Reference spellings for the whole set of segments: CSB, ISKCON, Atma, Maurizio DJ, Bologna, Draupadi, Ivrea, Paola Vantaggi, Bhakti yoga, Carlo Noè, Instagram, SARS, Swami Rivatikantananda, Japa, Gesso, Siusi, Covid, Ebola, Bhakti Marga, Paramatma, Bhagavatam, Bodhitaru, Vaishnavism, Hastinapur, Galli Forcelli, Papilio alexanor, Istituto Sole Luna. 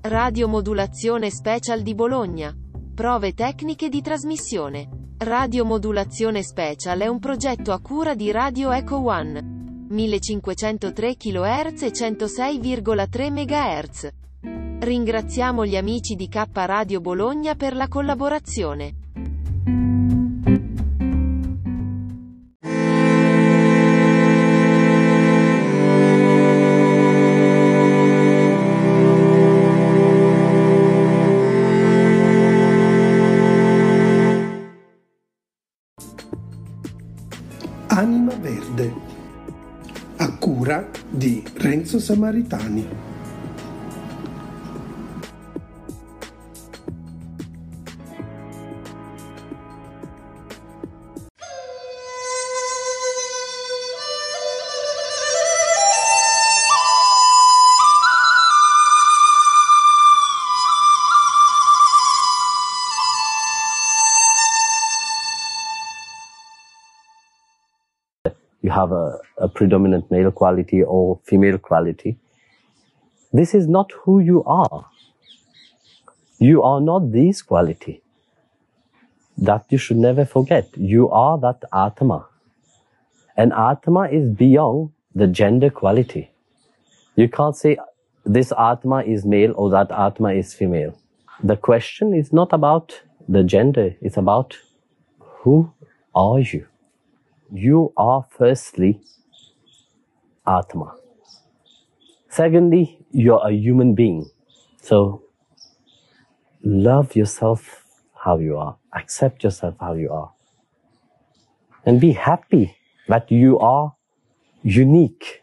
Radiomodulazione Special di Bologna. Prove tecniche di trasmissione. Radiomodulazione Special è un progetto a cura di Radio Eco One. 1503 kHz e 106,3 MHz. Ringraziamo gli amici di Kappa Radio Bologna per la collaborazione. Anima Verde, a cura di Renzo Samaritani. Have a predominant male quality or female quality. This is not who you are. You are not this quality. That you should never forget. You are that Atma. And Atma is beyond the gender quality. You can't say this Atma is male or that Atma is female. The question is not about the gender. It's about who are you. You are firstly Atma. Secondly, you're a human being. So love yourself how you are. Accept yourself how you are. And be happy that you are unique.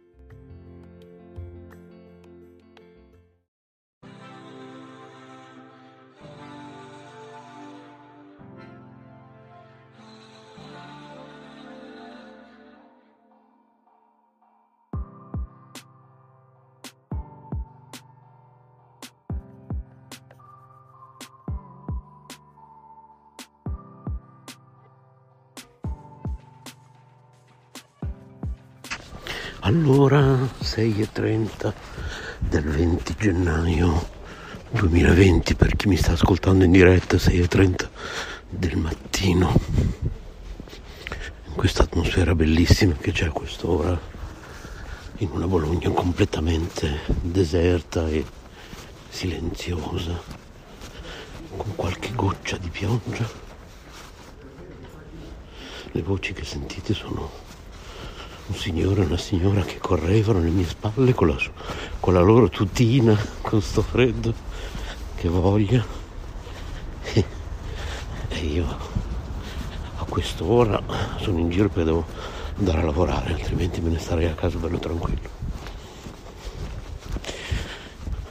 Allora, 6:30 del 20 gennaio 2020, per chi mi sta ascoltando in diretta, 6:30 del mattino, in questa atmosfera bellissima che c'è a quest'ora, in una Bologna completamente deserta e silenziosa, con qualche goccia di pioggia. Le voci che sentite sono un signore e una signora che correvano alle mie spalle con la loro tutina, con sto freddo che voglia, e io a quest'ora sono in giro perché devo andare a lavorare, altrimenti me ne starei a casa bello tranquillo.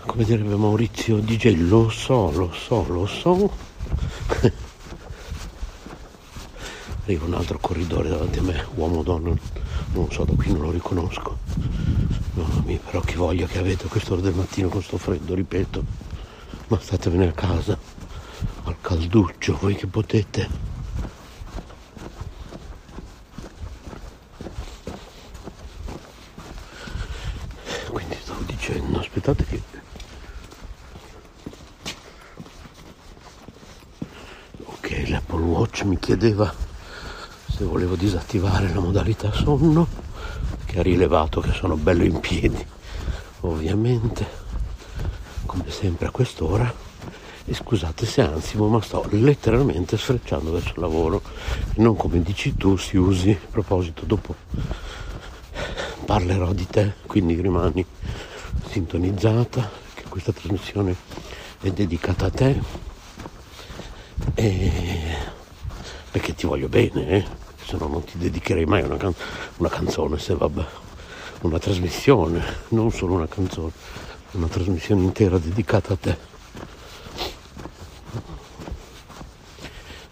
Come direbbe Maurizio DJ, lo so. Arriva un altro corridore davanti a me, uomo donna. Non so, da qui non lo riconosco. Mamma mia, però che voglia che avete a quest'ora del mattino con sto freddo, ripeto. Ma statevene a casa, al calduccio, voi che potete. Quindi stavo dicendo, aspettate che... Ok, l'Apple Watch mi chiedeva... volevo disattivare la modalità sonno, che ha rilevato che sono bello in piedi, ovviamente, come sempre a quest'ora, e scusate se ansimo, ma sto letteralmente sfrecciando verso il lavoro, non come dici tu si usi. A proposito, dopo parlerò di te, quindi rimani sintonizzata, che questa trasmissione è dedicata a te, e perché ti voglio bene, se no non ti dedicherei mai una canzone, se vabbè, una trasmissione, non solo una canzone, una trasmissione intera dedicata a te.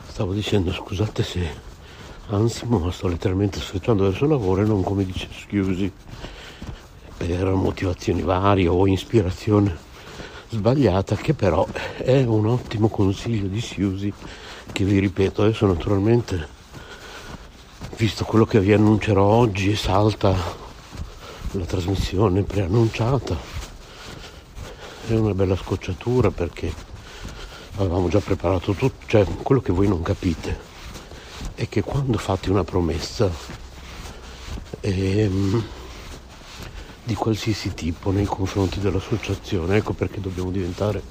Stavo dicendo, scusate se ansimo, ma sto letteralmente sfrecciando verso il lavoro e non come dice scusi, per motivazioni varie o ispirazione sbagliata, che però è un ottimo consiglio di Siusi, che vi ripeto adesso naturalmente, visto quello che vi annuncerò oggi, salta la trasmissione preannunciata. È una bella scocciatura perché avevamo già preparato tutto, cioè quello che voi non capite è che quando fate una promessa di qualsiasi tipo nei confronti dell'associazione, ecco perché dobbiamo diventare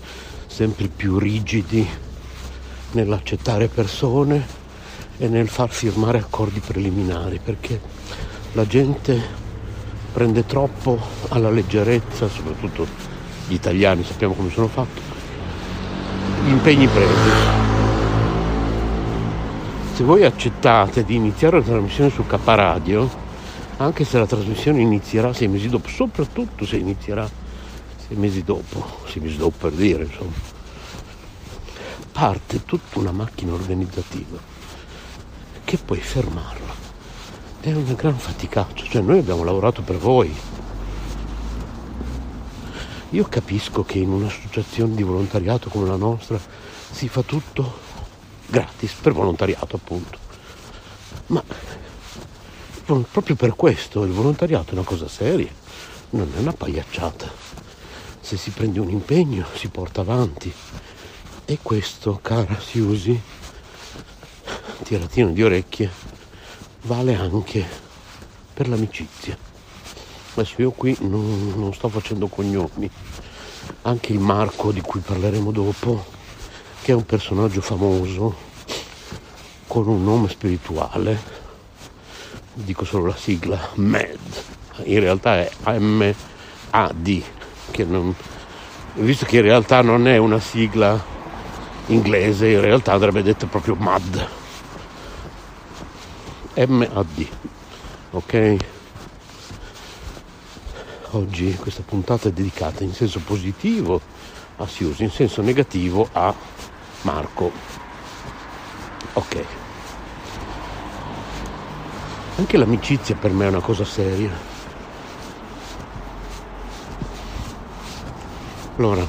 sempre più rigidi nell'accettare persone e nel far firmare accordi preliminari, perché la gente prende troppo alla leggerezza, soprattutto gli italiani, sappiamo come sono fatti, gli impegni presi. Se voi accettate di iniziare la trasmissione su KAPPA RADIO, anche se la trasmissione inizierà 6 mesi dopo, soprattutto se inizierà 6 mesi dopo, 6 mesi dopo per dire, insomma, parte tutta una macchina organizzativa che puoi fermarla. È una gran faticaccia, cioè noi abbiamo lavorato per voi. Io capisco che in un'associazione di volontariato come la nostra si fa tutto gratis, per volontariato appunto, ma proprio per questo il volontariato è una cosa seria, non è una pagliacciata. Se si prende un impegno si porta avanti, e questo, cara Siusi, tiratino di orecchie, vale anche per l'amicizia. Adesso io qui non sto facendo cognomi, anche il Marco di cui parleremo dopo, che è un personaggio famoso con un nome spirituale, dico solo la sigla MED, in realtà è MAD, che non visto che in realtà non è una sigla inglese, in realtà andrebbe detto proprio MAD, M-A-D, ok? Oggi questa puntata è dedicata in senso positivo a Siusi, in senso negativo a Marco. Ok. Anche l'amicizia per me è una cosa seria. Allora,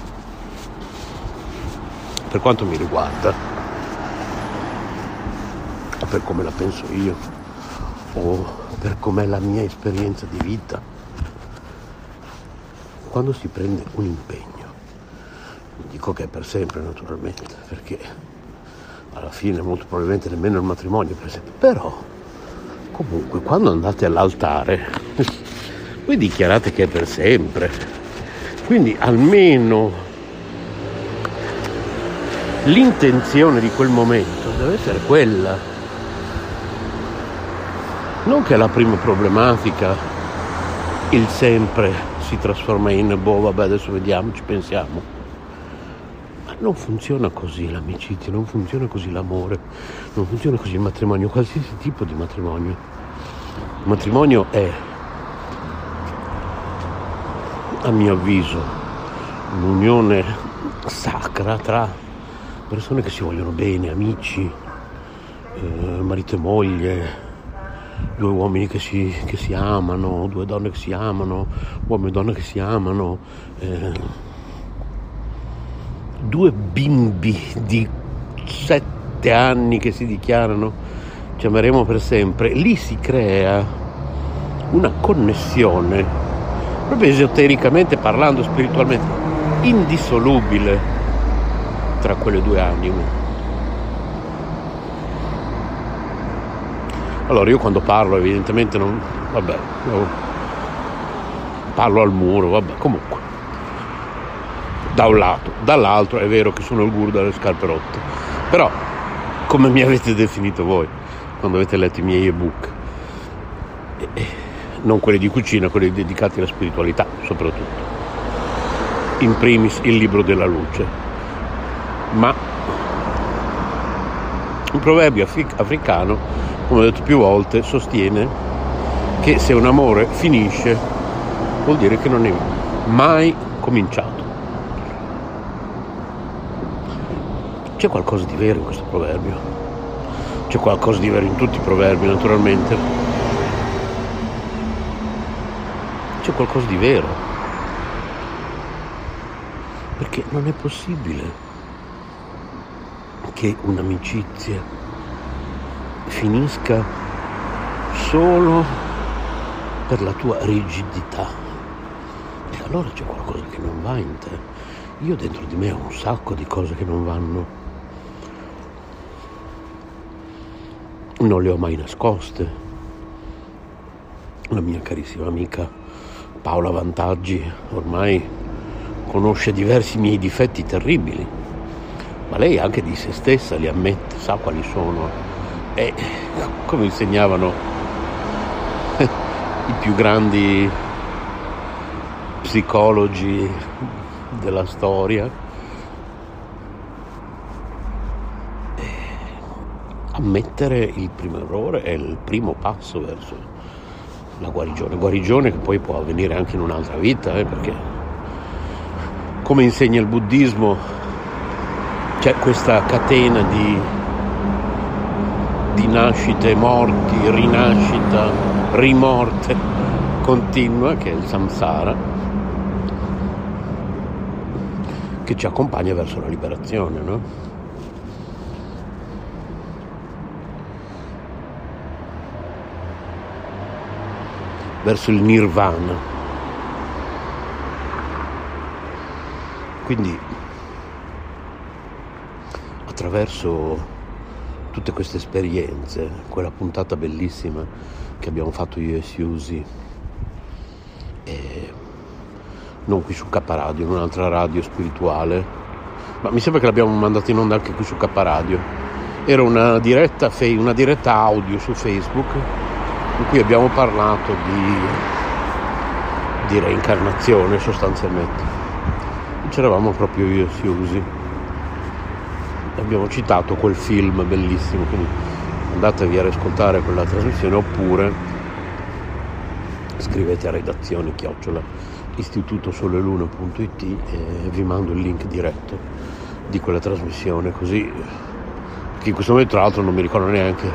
per quanto mi riguarda, per come la penso io, o per com'è la mia esperienza di vita, quando si prende un impegno, non dico che è per sempre naturalmente, perché alla fine molto probabilmente nemmeno il matrimonio per esempio, però comunque quando andate all'altare voi dichiarate che è per sempre, quindi almeno l'intenzione di quel momento deve essere quella, non che la prima problematica, il sempre, si trasforma in boh, vabbè, adesso vediamo, ci pensiamo. Ma non funziona così l'amicizia, non funziona così l'amore, non funziona così il matrimonio, qualsiasi tipo di matrimonio. Il matrimonio è, a mio avviso, un'unione sacra tra persone che si vogliono bene, amici, marito e moglie, due uomini che si amano, due donne che si amano, uomini e donne che si amano, due bimbi di 7 anni che si dichiarano ci ameremo per sempre. Lì si crea una connessione proprio esotericamente parlando, spiritualmente indissolubile tra quelle due anime. Allora io quando parlo evidentemente non... vabbè, parlo al muro, vabbè, comunque. Da un lato, dall'altro è vero che sono il guru delle scarpe rotte. Però, come mi avete definito voi quando avete letto i miei ebook? Non quelli di cucina, quelli dedicati alla spiritualità, soprattutto. In primis il libro della luce. Ma un proverbio africano, come ho detto più volte, sostiene che se un amore finisce vuol dire che non è mai cominciato. C'è qualcosa di vero in questo proverbio, c'è qualcosa di vero in tutti i proverbi naturalmente, c'è qualcosa di vero, perché non è possibile che un'amicizia finisca solo per la tua rigidità. E allora c'è qualcosa che non va in te. Io dentro di me ho un sacco di cose che non vanno, non le ho mai nascoste. La mia carissima amica Paola Vantaggi ormai conosce diversi miei difetti terribili, ma lei anche di se stessa li ammette, sa quali sono. E come insegnavano i più grandi psicologi della storia, ammettere il primo errore è il primo passo verso la guarigione, guarigione che poi può avvenire anche in un'altra vita, perché come insegna il buddismo c'è questa catena di nascite, morti, rinascita, rimorte continua, che è il samsara, che ci accompagna verso la liberazione, no? Verso il nirvana. Quindi attraverso tutte queste esperienze, quella puntata bellissima che abbiamo fatto io e Siusi, non qui su KAPPA RADIO, in un'altra radio spirituale, ma mi sembra che l'abbiamo mandata in onda anche qui su KAPPA RADIO. Era una diretta audio su Facebook in cui abbiamo parlato di reincarnazione sostanzialmente. c'eravamo proprio io e Siusi. Abbiamo citato quel film bellissimo, quindi andatevi a riascoltare quella trasmissione, oppure scrivete a redazione@istitutosoleluna.it e vi mando il link diretto di quella trasmissione, così che in questo momento tra l'altro non mi ricordo neanche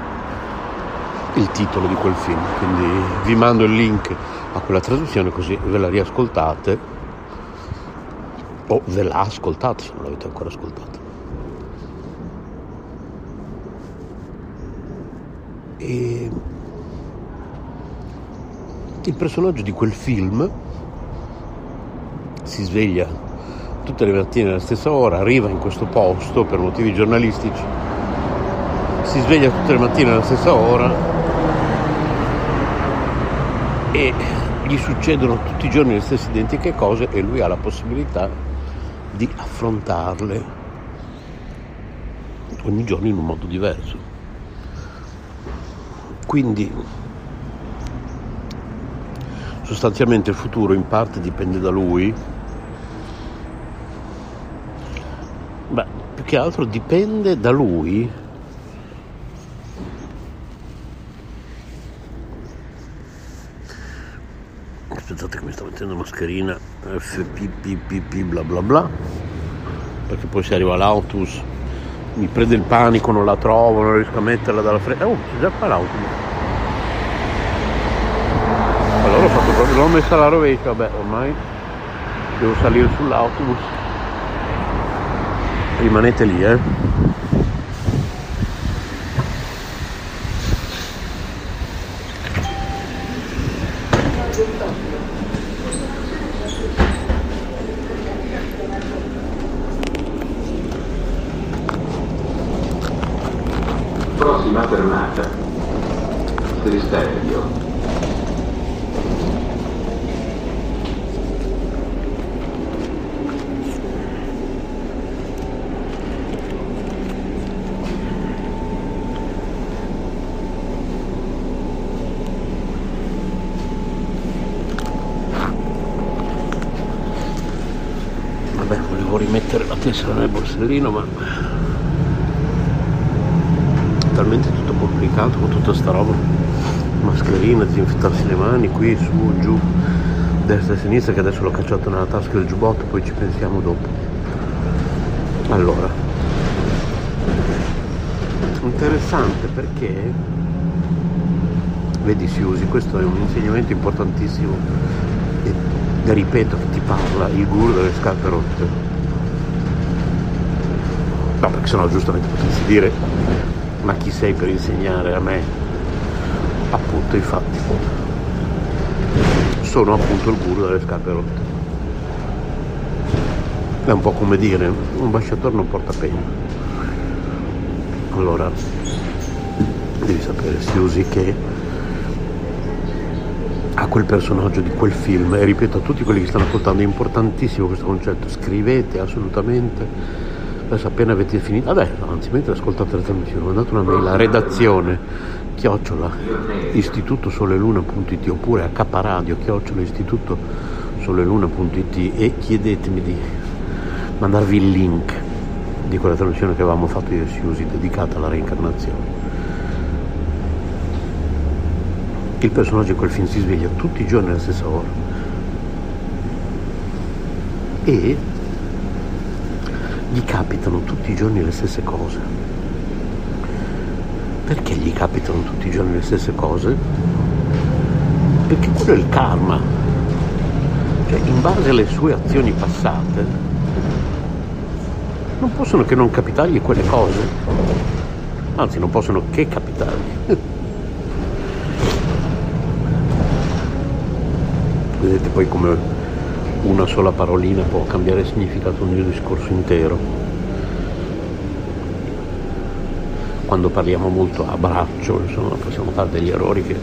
il titolo di quel film, quindi vi mando il link a quella trasmissione così ve la riascoltate, o ve la ascoltate se non l'avete ancora ascoltata. E il personaggio di quel film si sveglia tutte le mattine alla stessa ora, arriva in questo posto per motivi giornalistici, si sveglia tutte le mattine alla stessa ora e gli succedono tutti i giorni le stesse identiche cose, e lui ha la possibilità di affrontarle ogni giorno in un modo diverso. Quindi sostanzialmente il futuro in parte dipende da lui, ma più che altro dipende da lui che mi sta mettendo mascherina FPPP bla bla bla, perché poi se arriva l'autobus mi prende il panico, non la trovo, non riesco a metterla dalla fretta. Oh, c'è già qua l'autobus, allora ho fatto proprio, l'ho messa alla rovescia, vabbè ormai devo salire sull'autobus, rimanete lì Rimettere la tessera nel borsellino, ma è talmente tutto complicato con tutta sta roba, mascherina, disinfettarsi le mani qui, su, giù, destra e sinistra, che adesso l'ho cacciato nella tasca del giubbotto, poi ci pensiamo dopo. Allora, interessante, perché vedi Siusi, questo è un insegnamento importantissimo e ripeto che ti parla il guru delle scarpe rotte. No, perché sennò giustamente potessi dire ma chi sei per insegnare a me? Appunto, infatti sono appunto il guru delle scarpe rotte. È un po' come dire un basciatore non porta pena. Allora devi sapere Siusi che a quel personaggio di quel film, e ripeto a tutti quelli che stanno ascoltando, è importantissimo questo concetto, scrivete assolutamente. Adesso appena avete finito, vabbè, anzi mentre ascoltate la trasmissione mandate una mail a redazione@istitutosoleluna.it oppure a KAPPA RADIO@istitutosoleluna.it e chiedetemi di mandarvi il link di quella trasmissione che avevamo fatto io e Siusi dedicata alla reincarnazione. Il personaggio in quel film si sveglia tutti i giorni alla stessa ora e gli capitano tutti i giorni le stesse cose. Perché gli capitano tutti i giorni le stesse cose? Perché quello è il karma, cioè in base alle sue azioni passate non possono che non capitargli quelle cose, anzi non possono che capitargli. Vedete poi come una sola parolina può cambiare significato di un discorso intero. Quando parliamo molto a braccio, insomma, possiamo fare degli errori che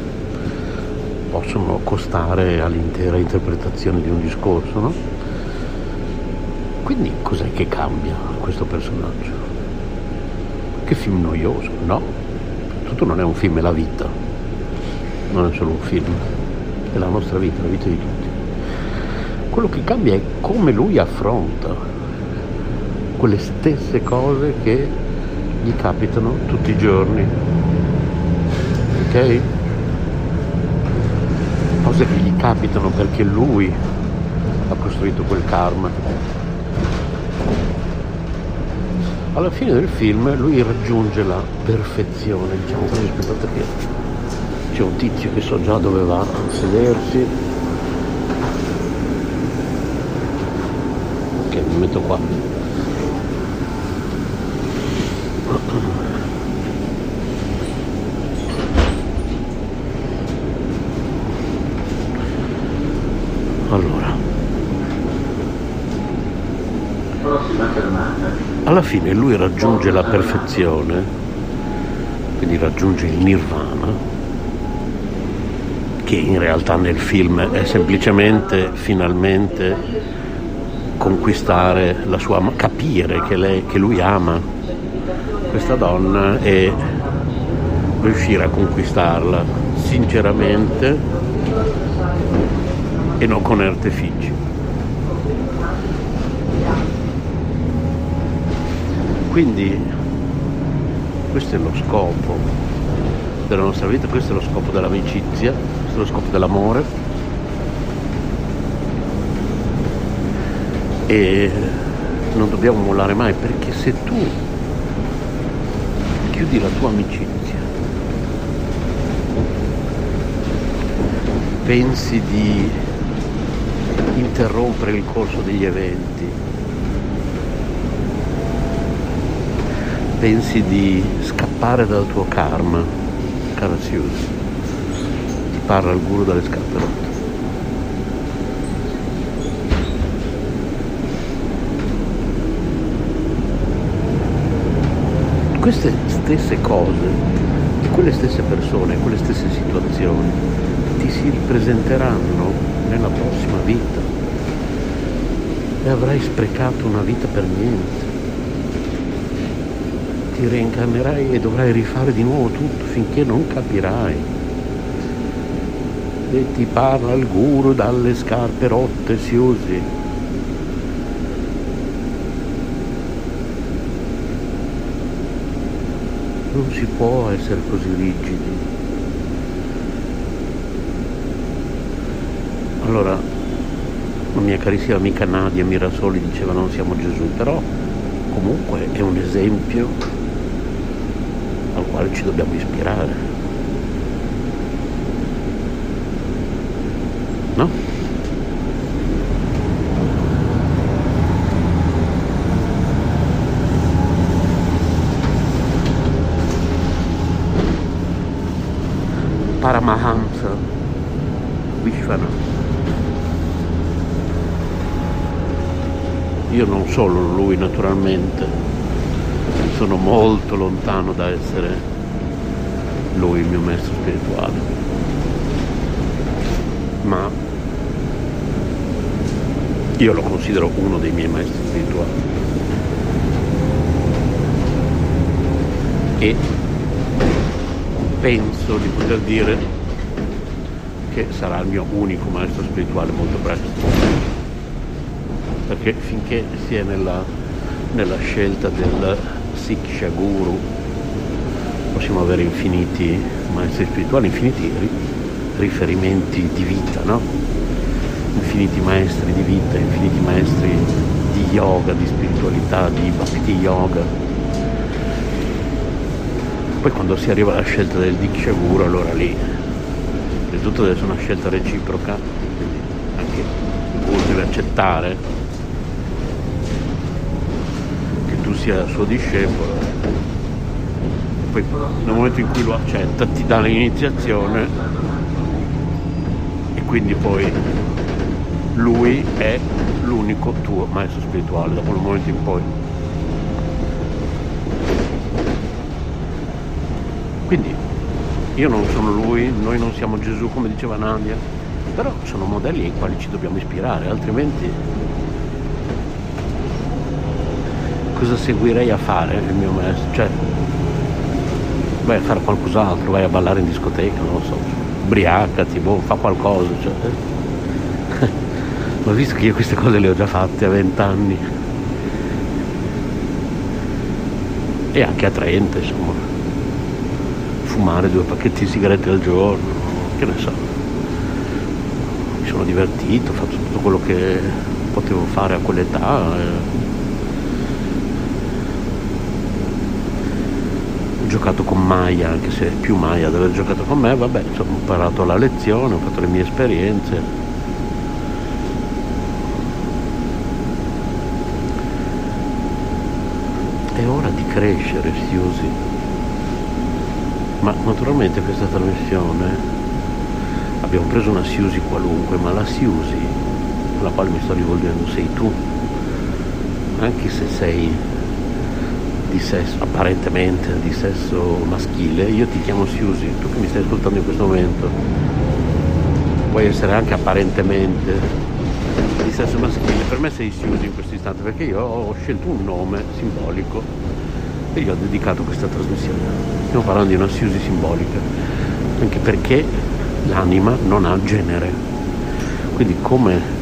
possono costare all'intera interpretazione di un discorso, no? Quindi cos'è che cambia questo personaggio? Che film noioso, no? Tutto non è un film, è la vita. Non è solo un film, è la nostra vita, la vita di tutti. quello che cambia è come lui affronta quelle stesse cose che gli capitano tutti i giorni, ok? Cose che gli capitano perché lui ha costruito quel karma. Alla fine del film lui raggiunge la perfezione, diciamo così. Aspettate che c'è un tizio che so già dove va a sedersi, ok, mi metto qua. Alla fine lui raggiunge la perfezione, quindi raggiunge il nirvana, che in realtà nel film è semplicemente finalmente conquistare la sua amata, capire che lui ama questa donna e riuscire a conquistarla sinceramente e non con artifici. Quindi questo è lo scopo della nostra vita, questo è lo scopo dell'amicizia, questo è lo scopo dell'amore. E non dobbiamo mollare mai, perché se tu chiudi la tua amicizia, pensi di interrompere il corso degli eventi, pensi di scappare dal tuo karma, cara Sius, ti parla il guru dalle scarpe rotte. Queste stesse cose, di quelle stesse persone, quelle stesse situazioni, ti si ripresenteranno nella prossima vita e avrai sprecato una vita per niente. Ti reincarnerai e dovrai rifare di nuovo tutto finché non capirai. E ti parla il guru dalle scarpe rotte, si usi. Non si può essere così rigidi. Allora, la mia carissima amica Nadia Mirasoli diceva non siamo Gesù, però comunque è un esempio al quale ci dobbiamo ispirare, no? Paramahamsa Vishwananda. Io non solo lui naturalmente, sono molto lontano da essere lui il mio maestro spirituale, ma io lo considero uno dei miei maestri spirituali e penso di poter dire che sarà il mio unico maestro spirituale molto presto, perché finché si è nella scelta del Siksha Guru possiamo avere infiniti maestri spirituali, infiniti riferimenti di vita, no? Infiniti maestri di vita, infiniti maestri di yoga, di spiritualità, di Bhakti yoga. Poi quando si arriva alla scelta del Siksha Guru, allora lì è tutto deve essere una scelta reciproca, quindi anche il Guru deve accettare sia suo discepolo, poi nel momento in cui lo accetta ti dà l'iniziazione e quindi poi lui è l'unico tuo maestro spirituale da quel momento in poi. Quindi io non sono lui, noi non siamo Gesù come diceva Nadia, però sono modelli ai quali ci dobbiamo ispirare, altrimenti cosa seguirei a fare il mio maestro? Cioè, vai a fare qualcos'altro, vai a ballare in discoteca, non lo so, ubriacati, boh, fa qualcosa, cioè. Ho visto che io queste cose le ho già fatte a 20 anni e anche a 30, insomma, fumare 2 pacchetti di sigarette al giorno, che ne so, mi sono divertito, ho fatto tutto quello che potevo fare a quell'età, ho giocato con Maya, anche se è più Maya ad aver giocato con me, vabbè, insomma, ho imparato la lezione, ho fatto le mie esperienze. È ora di crescere, Siusi, ma naturalmente questa trasmissione abbiamo preso una Siusi qualunque, ma la Siusi alla quale mi sto rivolgendo sei tu, anche se sei di sesso, apparentemente di sesso maschile. Io ti chiamo Siusi, tu che mi stai ascoltando in questo momento puoi essere anche apparentemente di sesso maschile. Per me sei Siusi in questo istante, perché io ho scelto un nome simbolico e gli ho dedicato questa trasmissione. Stiamo parlando di una Siusi simbolica, anche perché l'anima non ha genere, quindi come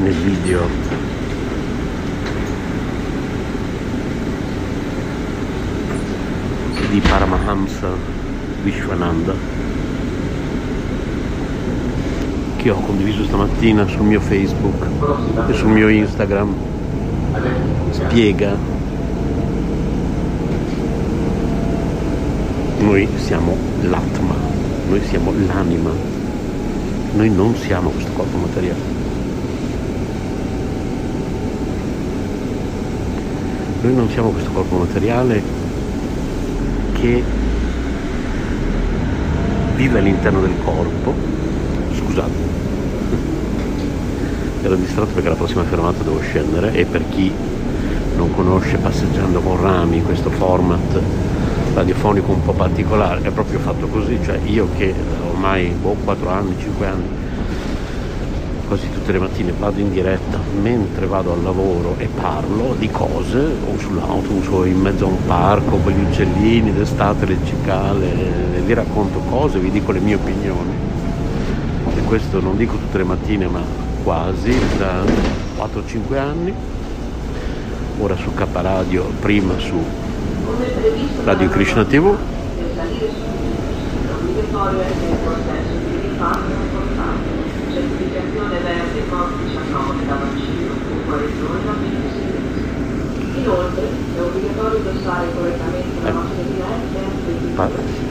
nel video di Paramahamsa Vishwananda che ho condiviso stamattina sul mio Facebook e sul mio Instagram, spiega: noi siamo l'Atma, noi siamo l'anima, noi non siamo questo corpo materiale, noi non siamo questo corpo materiale che vive all'interno del corpo. Scusate, ero distratto perché alla prossima fermata devo scendere, e per chi non conosce Passeggiando con Rami, questo format radiofonico un po' particolare, è proprio fatto così, cioè io che ormai 4 anni, 5 anni, quasi tutte le mattine vado in diretta mentre vado al lavoro e parlo di cose, o sull'autobus o in mezzo a un parco con gli uccellini d'estate, le cicale, vi racconto cose, vi dico le mie opinioni, e questo non dico tutte le mattine ma quasi da 4-5 anni, ora su KAPPA RADIO, prima su Radio Krishna TV,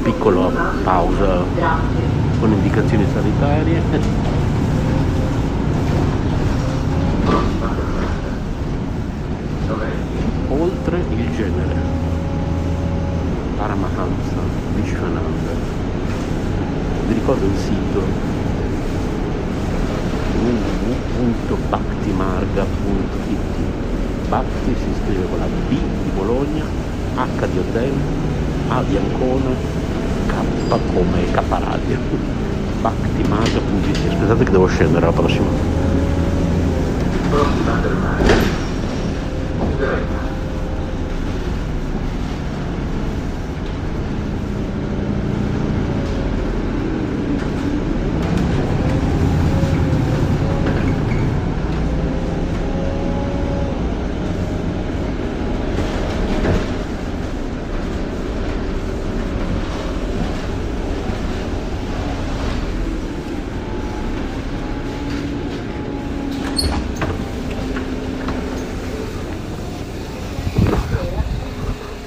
piccola pausa con indicazioni sanitarie. Oltre il genere, Paramahamsa Vishwananda. Vi ricordo il sito www.bhaktimarga.it. Bhakti si scrive con la B di Bologna, H di Hotel, A di Ancona, K come KAPPA RADIO. Bhaktimarga.it. Aspettate che devo scendere alla prossima.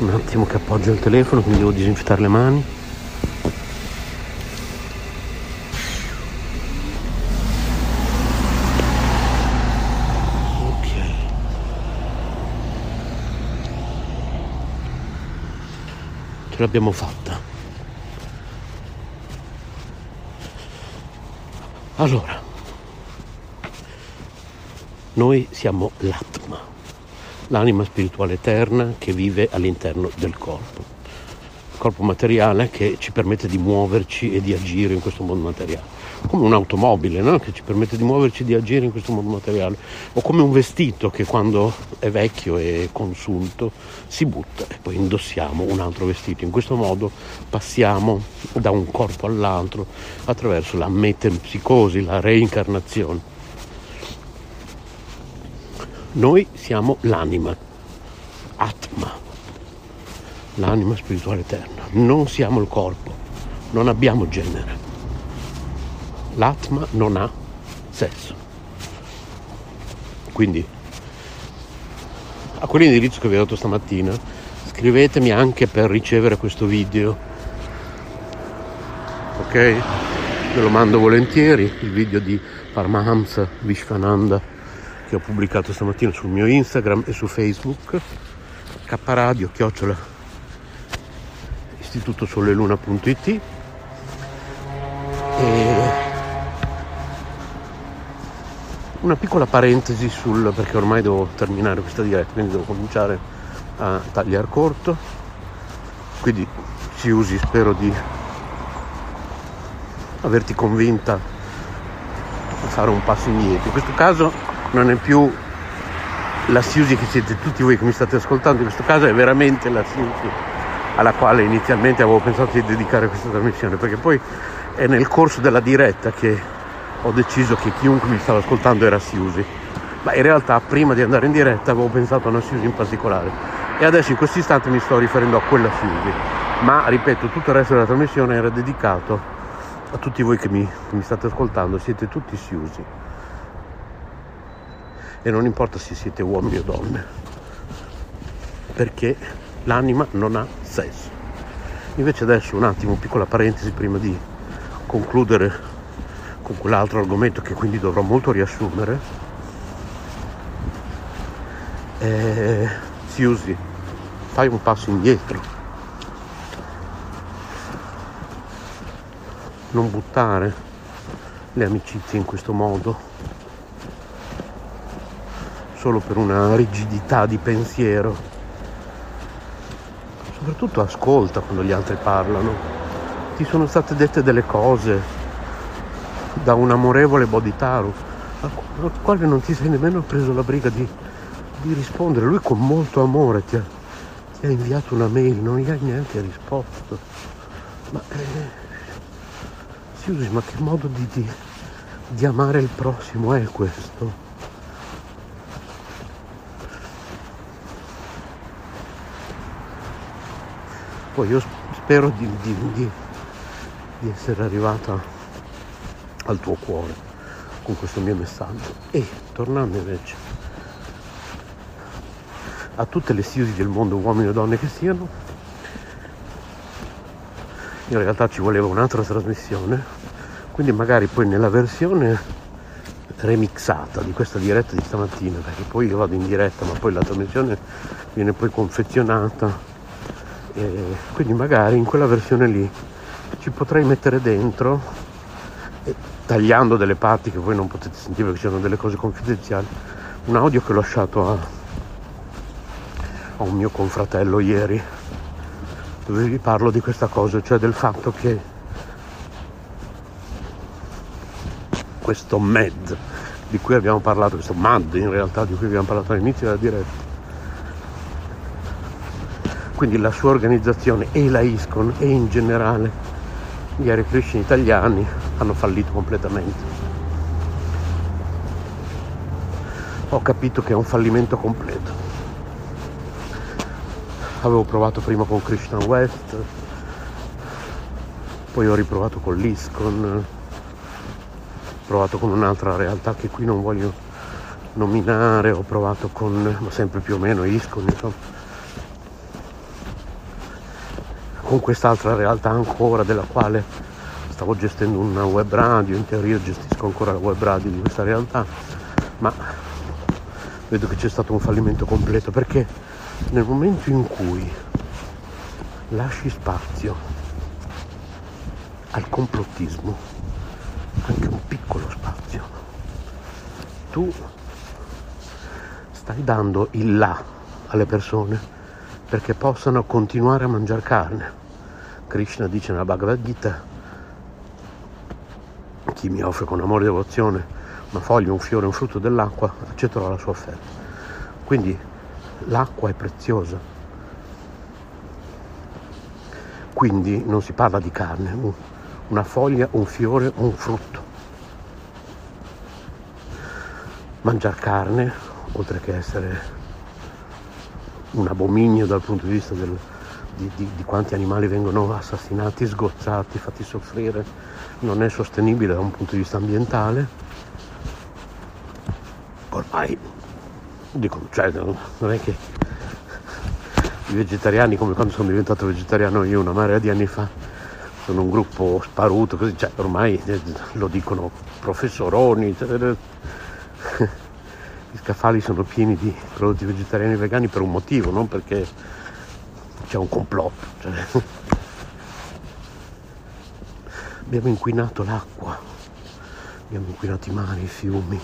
Un attimo che appoggio il telefono, quindi devo disinfettare le mani. Ok. Ce l'abbiamo fatta. Allora, noi siamo l'Atma, l'anima spirituale eterna che vive all'interno del corpo, il corpo materiale che ci permette di muoverci e di agire in questo mondo materiale, come un'automobile, no? Che ci permette di muoverci e di agire in questo mondo materiale, o come un vestito che quando è vecchio e consunto si butta e poi indossiamo un altro vestito. In questo modo passiamo da un corpo all'altro attraverso la metempsicosi, la reincarnazione. Noi siamo l'anima, Atma, l'anima spirituale eterna. Non siamo il corpo, non abbiamo genere. L'Atma non ha sesso. Quindi, a quell'indirizzo che vi ho dato stamattina, scrivetemi anche per ricevere questo video, ok? Ve lo mando volentieri, il video di Paramahamsa Vishwananda che ho pubblicato stamattina sul mio Instagram e su Facebook, KAPPA RADIO, @istitutosoleluna.it. E una piccola parentesi sul, perché ormai devo terminare questa diretta, quindi devo cominciare a tagliare corto, quindi ci usi, spero di averti convinta a fare un passo indietro. In questo caso non è più la Siusi che siete tutti voi che mi state ascoltando, in questo caso è veramente la Siusi alla quale inizialmente avevo pensato di dedicare questa trasmissione, perché poi è nel corso della diretta che ho deciso che chiunque mi stava ascoltando era Siusi, ma in realtà prima di andare in diretta avevo pensato a una Siusi in particolare e adesso in questo istante mi sto riferendo a quella Siusi, ma ripeto, tutto il resto della trasmissione era dedicato a tutti voi che mi state ascoltando, siete tutti Siusi e non importa se siete uomini o donne, perché l'anima non ha sesso. Invece adesso un attimo, piccola parentesi prima di concludere con quell'altro argomento che quindi dovrò molto riassumere. Siusi, fai un passo indietro, non buttare le amicizie in questo modo solo per una rigidità di pensiero. Soprattutto ascolta quando gli altri parlano, ti sono state dette delle cose da un amorevole Bodhitaru al quale non ti sei nemmeno preso la briga di rispondere. Lui con molto amore ti ha inviato una mail, non gli hai neanche risposto. Ma Siusi, ma che modo di amare il prossimo è questo? Poi io spero di essere arrivata al tuo cuore con questo mio messaggio. E tornando invece a tutte le Siusi del mondo, uomini o donne che siano, in realtà ci voleva un'altra trasmissione, quindi magari poi nella versione remixata di questa diretta di stamattina, perché poi io vado in diretta ma poi la trasmissione viene poi confezionata, e quindi magari in quella versione lì ci potrei mettere dentro, tagliando delle parti che voi non potete sentire perché c'erano delle cose confidenziali, un audio che ho lasciato a un mio confratello ieri, dove vi parlo di questa cosa, cioè del fatto che questo med di cui abbiamo parlato, questo mad in realtà di cui abbiamo parlato all'inizio della diretta, quindi la sua organizzazione e la ISKCON e in generale gli aerei Krishna italiani hanno fallito completamente. Ho capito che è un fallimento completo. Avevo provato prima con Krishna West, poi ho riprovato con l'ISKCON, ho provato con un'altra realtà che qui non voglio nominare, ho provato con, ma sempre più o meno ISKCON, insomma, con quest'altra realtà ancora della quale stavo gestendo una web radio, in teoria io gestisco ancora la web radio di questa realtà, ma vedo che c'è stato un fallimento completo, perché nel momento in cui lasci spazio al complottismo, anche un piccolo spazio, tu stai dando il là alle persone perché possano continuare a mangiare carne. Krishna dice nella Bhagavad Gita: chi mi offre con amore e devozione una foglia, un fiore, un frutto dell'acqua, accetterò la sua offerta. Quindi l'acqua è preziosa, quindi non si parla di carne, una foglia, un fiore, un frutto. Mangiare carne oltre che essere un abominio dal punto di vista di quanti animali vengono assassinati, sgozzati, fatti soffrire, non è sostenibile da un punto di vista ambientale. Ormai dico, cioè, non è che i vegetariani, come quando sono diventato vegetariano io una marea di anni fa, sono un gruppo sparuto, così, cioè, ormai lo dicono professoroni, cioè, gli scaffali sono pieni di prodotti vegetariani e vegani per un motivo, non perché c'è un complotto. Cioè. Abbiamo inquinato l'acqua, abbiamo inquinato i mari, i fiumi,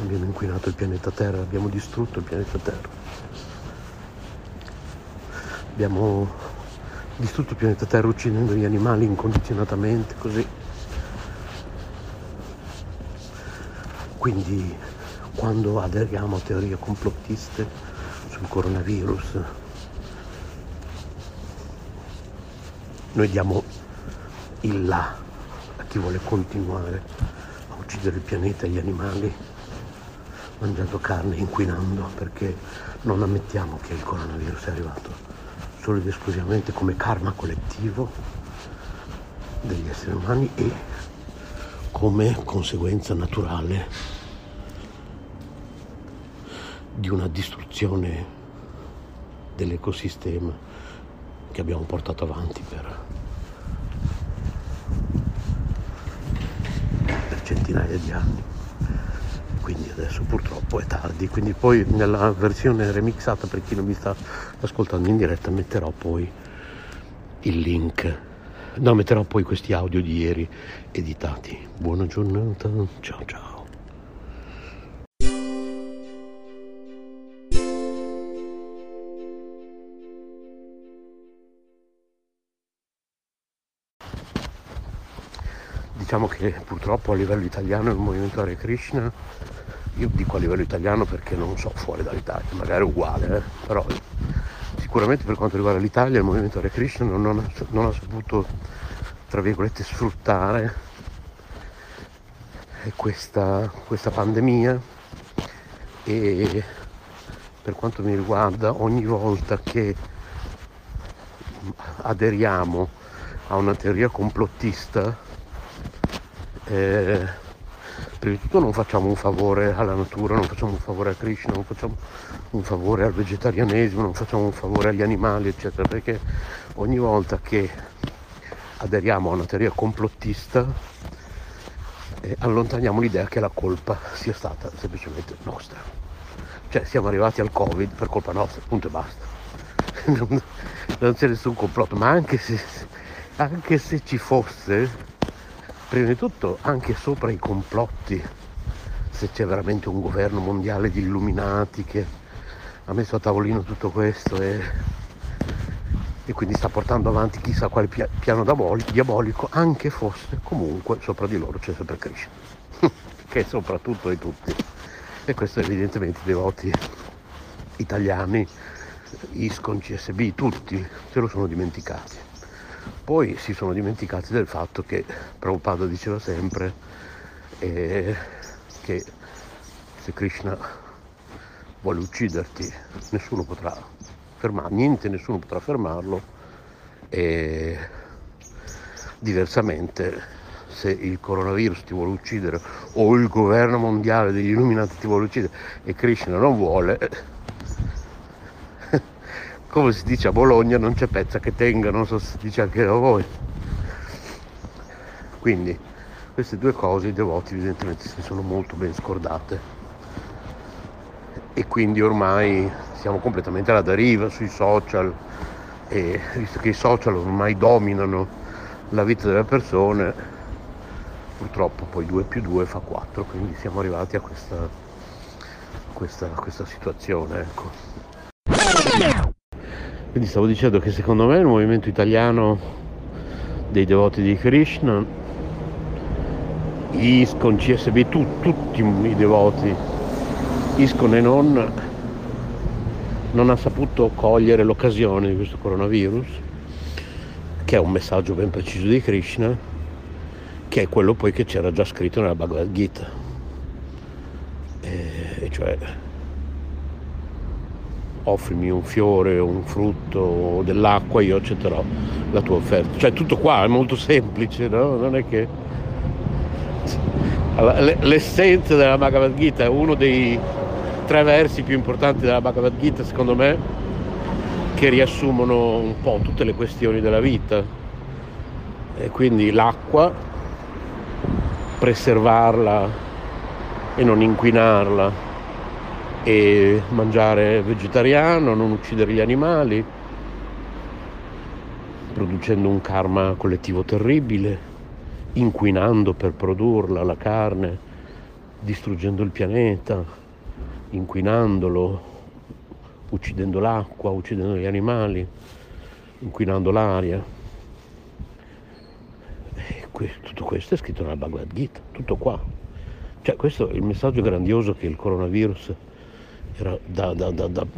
abbiamo inquinato il pianeta Terra, abbiamo distrutto il pianeta Terra. Abbiamo distrutto il pianeta Terra uccidendo gli animali incondizionatamente, così. Quindi quando aderiamo a teorie complottiste sul coronavirus, noi diamo il là a chi vuole continuare a uccidere il pianeta e gli animali, mangiando carne, inquinando, perché non ammettiamo che il coronavirus è arrivato solo ed esclusivamente come karma collettivo degli esseri umani e come conseguenza naturale di una distruzione dell'ecosistema che abbiamo portato avanti per centinaia di anni. Quindi adesso purtroppo è tardi, quindi poi nella versione remixata, per chi non mi sta ascoltando in diretta, metterò poi il link, no, metterò poi questi audio di ieri editati. Buona giornata, ciao ciao. Diciamo che purtroppo a livello italiano il movimento Hare Krishna, io dico a livello italiano perché non so fuori dall'Italia, magari è uguale, però sicuramente per quanto riguarda l'Italia il movimento Hare Krishna non ha saputo, tra virgolette, sfruttare questa pandemia. E per quanto mi riguarda, ogni volta che aderiamo a una teoria complottista, prima di tutto non facciamo un favore alla natura, non facciamo un favore a Krishna, non facciamo un favore al vegetarianesimo, non facciamo un favore agli animali, eccetera, perché ogni volta che aderiamo a una teoria complottista allontaniamo l'idea che la colpa sia stata semplicemente nostra, cioè siamo arrivati al Covid per colpa nostra, punto e basta. non c'è nessun complotto, ma anche se ci fosse, prima di tutto, anche sopra i complotti, se c'è veramente un governo mondiale di illuminati che ha messo a tavolino tutto questo e quindi sta portando avanti chissà quale piano diabolico, anche fosse, comunque sopra di loro c'è sempre Krishna, che è soprattutto di tutti. E questo evidentemente i devoti italiani, ISKCON, CSB, tutti se lo sono dimenticati. Poi si sono dimenticati del fatto che Prabhupada diceva sempre che se Krishna vuole ucciderti nessuno potrà fermarlo, niente, nessuno potrà fermarlo, e diversamente se il coronavirus ti vuole uccidere o il governo mondiale degli illuminati ti vuole uccidere e Krishna non vuole, come si dice a Bologna, non c'è pezza che tenga, non so se si dice anche da voi. Quindi queste due cose i devoti evidentemente si sono molto ben scordate e quindi ormai siamo completamente alla deriva sui social, e visto che i social ormai dominano la vita delle persone, purtroppo poi 2 più 2 fa 4, quindi siamo arrivati a questa situazione, ecco. Quindi stavo dicendo che secondo me il movimento italiano dei devoti di Krishna, ISKCON, CSB, tutti i devoti ISKCON e non ha saputo cogliere l'occasione di questo coronavirus, che è un messaggio ben preciso di Krishna, che è quello poi che c'era già scritto nella Bhagavad Gita. e cioè offrimi un fiore, un frutto, dell'acqua, io accetterò la tua offerta. Cioè tutto qua è molto semplice, no? Non è che l'essenza della Bhagavad Gita è uno dei 3 versi più importanti della Bhagavad Gita, secondo me, che riassumono un po' tutte le questioni della vita. E quindi l'acqua, preservarla e non inquinarla, e mangiare vegetariano, non uccidere gli animali, producendo un karma collettivo terribile, inquinando per produrla, la carne, distruggendo il pianeta, inquinandolo, uccidendo l'acqua, uccidendo gli animali, inquinando l'aria. E tutto questo è scritto nella Bhagavad Gita, tutto qua. Cioè questo è il messaggio grandioso che il coronavirus era da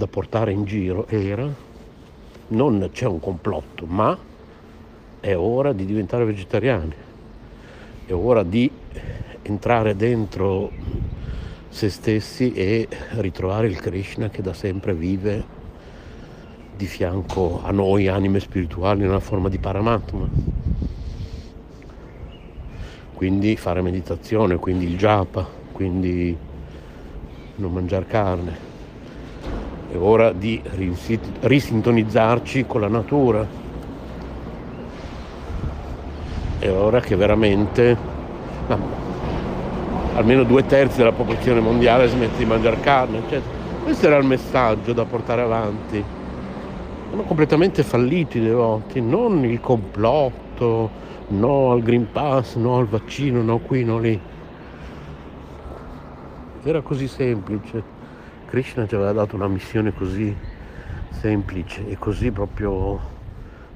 portare in giro, era: non c'è un complotto, ma è ora di diventare vegetariani, è ora di entrare dentro se stessi e ritrovare il Krishna che da sempre vive di fianco a noi anime spirituali nella forma di Paramatma. Quindi fare meditazione, quindi il Japa, quindi non mangiare carne. È ora di risintonizzarci con la natura. È ora che veramente almeno 2/3 della popolazione mondiale smette di mangiare carne, eccetera. Questo era il messaggio da portare avanti. Sono completamente falliti i devoti, non il complotto, no al Green Pass, no al vaccino, no qui, no lì. Era così semplice, Krishna ci aveva dato una missione così semplice e così proprio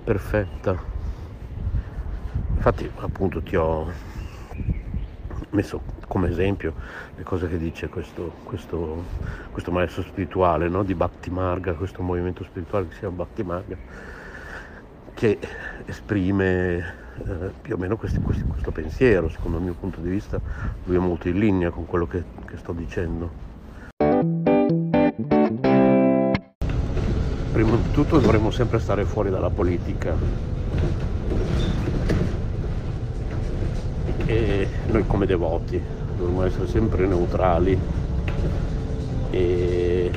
perfetta. Infatti appunto ti ho messo come esempio le cose che dice questo maestro spirituale, no? Di Bhakti Marga, questo movimento spirituale che si chiama Bhakti Marga, che esprime più o meno questo pensiero. Secondo il mio punto di vista lui è molto in linea con quello che sto dicendo. Prima di tutto dovremmo sempre stare fuori dalla politica, e noi come devoti dovremmo essere sempre neutrali e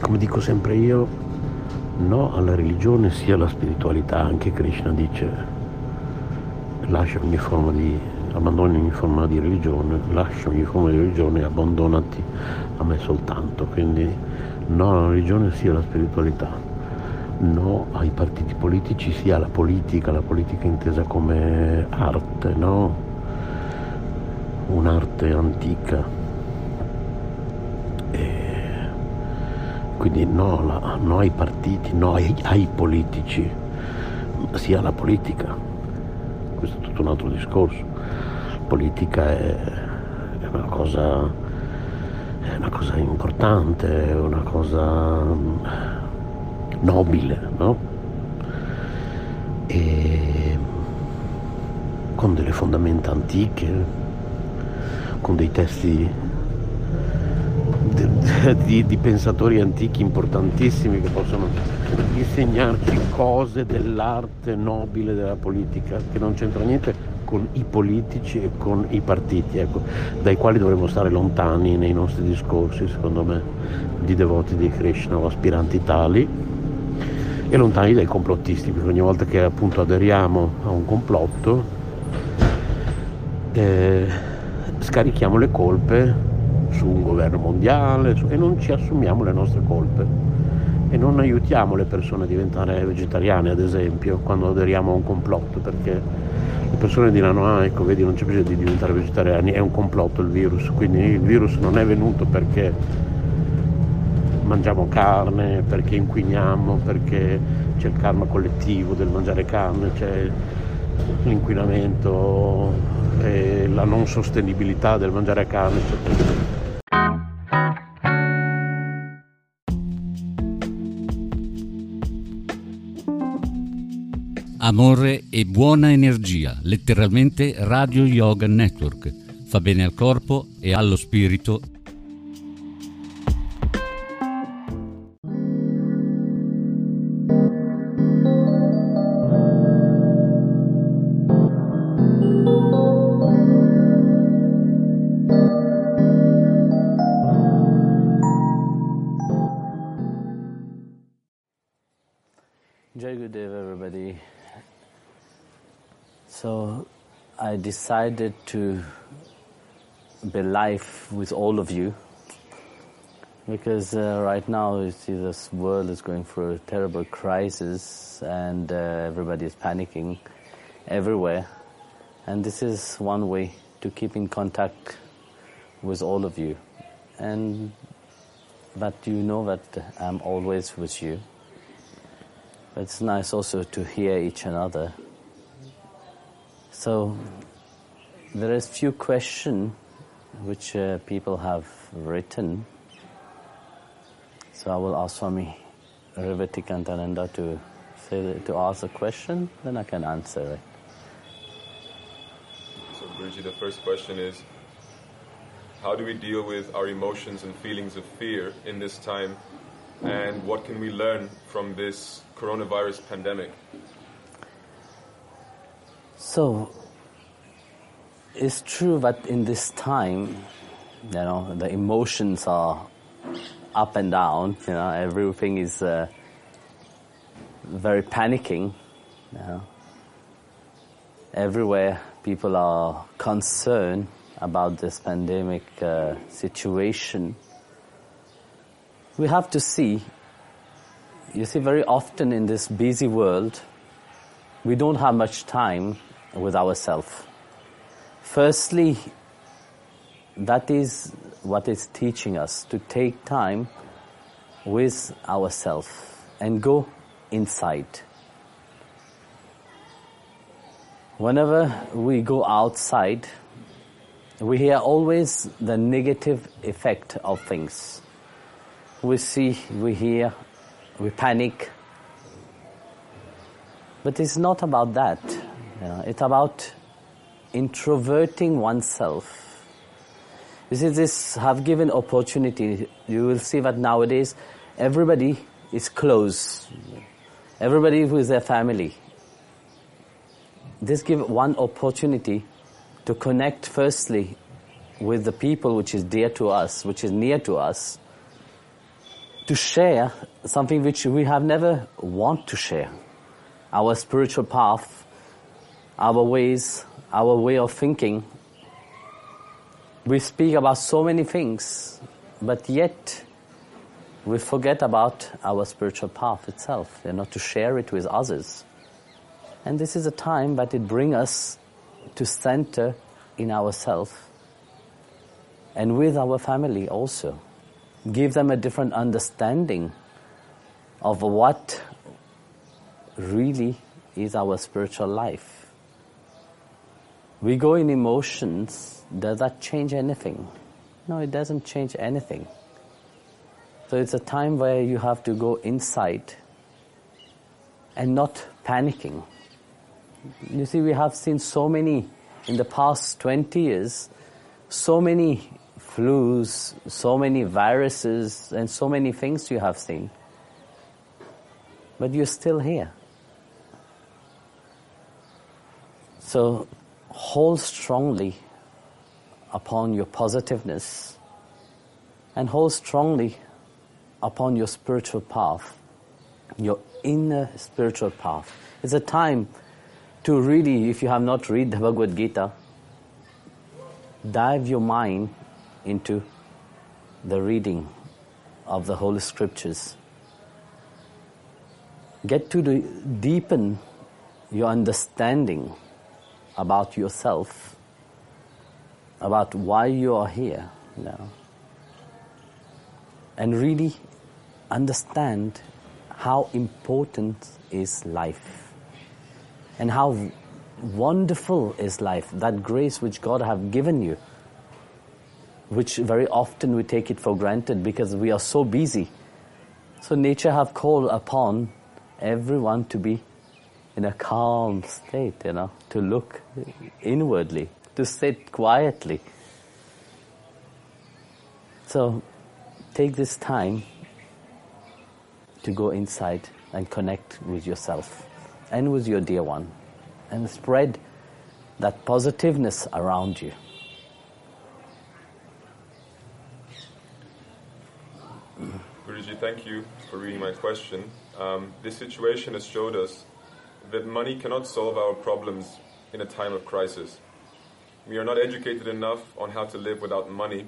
come dico sempre io, no alla religione, sia alla spiritualità. Anche Krishna dice: lascia ogni forma di, abbandona ogni forma di religione, lascia ogni forma di religione e abbandonati a me soltanto. Quindi no alla religione, sia alla spiritualità, no ai partiti politici, sia alla politica, la politica intesa come arte, no? Un'arte antica. Quindi no ai partiti, no ai politici, sia alla politica. Questo è tutto un altro discorso. Politica è una cosa importante, è una cosa nobile, no? E con delle fondamenta antiche, con dei testi di pensatori antichi importantissimi che possono insegnarci cose dell'arte nobile della politica, che non c'entra niente con i politici e con i partiti, ecco, dai quali dovremmo stare lontani nei nostri discorsi, secondo me, di devoti di Krishna o aspiranti tali, e lontani dai complottisti, perché ogni volta che appunto aderiamo a un complotto scarichiamo le colpe su un governo mondiale e non ci assumiamo le nostre colpe e non aiutiamo le persone a diventare vegetariane, ad esempio, quando aderiamo a un complotto, perché le persone diranno: ah, ecco, vedi, non c'è bisogno di diventare vegetariani, è un complotto il virus, quindi il virus non è venuto perché mangiamo carne, perché inquiniamo, perché c'è il karma collettivo del mangiare carne, c'è l'inquinamento e la non sostenibilità del mangiare carne, eccetera. Amore e buona energia, letteralmente Radio Yoga Network. Fa bene al corpo e allo spirito. I decided to be live with all of you because right now you see this world is going through a terrible crisis and everybody is panicking everywhere, and this is one way to keep in contact with all of you, and but you know that I'm always with you. But it's nice also to hear each other. So there is few questions which people have written. So I will ask Swami Rivatikantananda to ask a question, then I can answer it. So Guruji, the first question is, how do we deal with our emotions and feelings of fear in this time, and what can we learn from this coronavirus pandemic? So, it's true that in this time, you know, the emotions are up and down, you know, everything is very panicking, you know. Everywhere people are concerned about this pandemic situation. We have to see, you see, very often in this busy world, we don't have much time with ourselves. Firstly, that is what is teaching us, to take time with ourselves and go inside. Whenever we go outside, we hear always the negative effect of things. We see, we hear, we panic. But it's not about that. You know, it's about introverting oneself. You see, this have given opportunity. You will see that nowadays everybody is close. Everybody with their family. This give one opportunity to connect firstly with the people which is dear to us, which is near to us, to share something which we have never want to share. Our spiritual path, our ways, our way of thinking. We speak about so many things, but yet we forget about our spiritual path itself, and not to share it with others. And this is a time that it brings us to center in ourselves and with our family also. Give them a different understanding of what really is our spiritual life. We go in emotions, does that change anything? No, it doesn't change anything. So it's a time where you have to go inside and not panicking. You see, we have seen so many, in the past 20 years, so many flus, so many viruses, and so many things you have seen. But you're still here. So hold strongly upon your positiveness and hold strongly upon your spiritual path, your inner spiritual path. It's a time to really, if you have not read the Bhagavad Gita, dive your mind into the reading of the Holy Scriptures. Get to deepen your understanding about yourself, about why you are here, you know, and really understand how important is life and how wonderful is life, that grace which God have given you, which very often we take it for granted because we are so busy. So nature have called upon everyone to be in a calm state, you know, to look inwardly, to sit quietly. So take this time to go inside and connect with yourself and with your dear one and spread that positiveness around you. Guruji, thank you for reading my question. This situation has showed us that money cannot solve our problems in a time of crisis. We are not educated enough on how to live without money.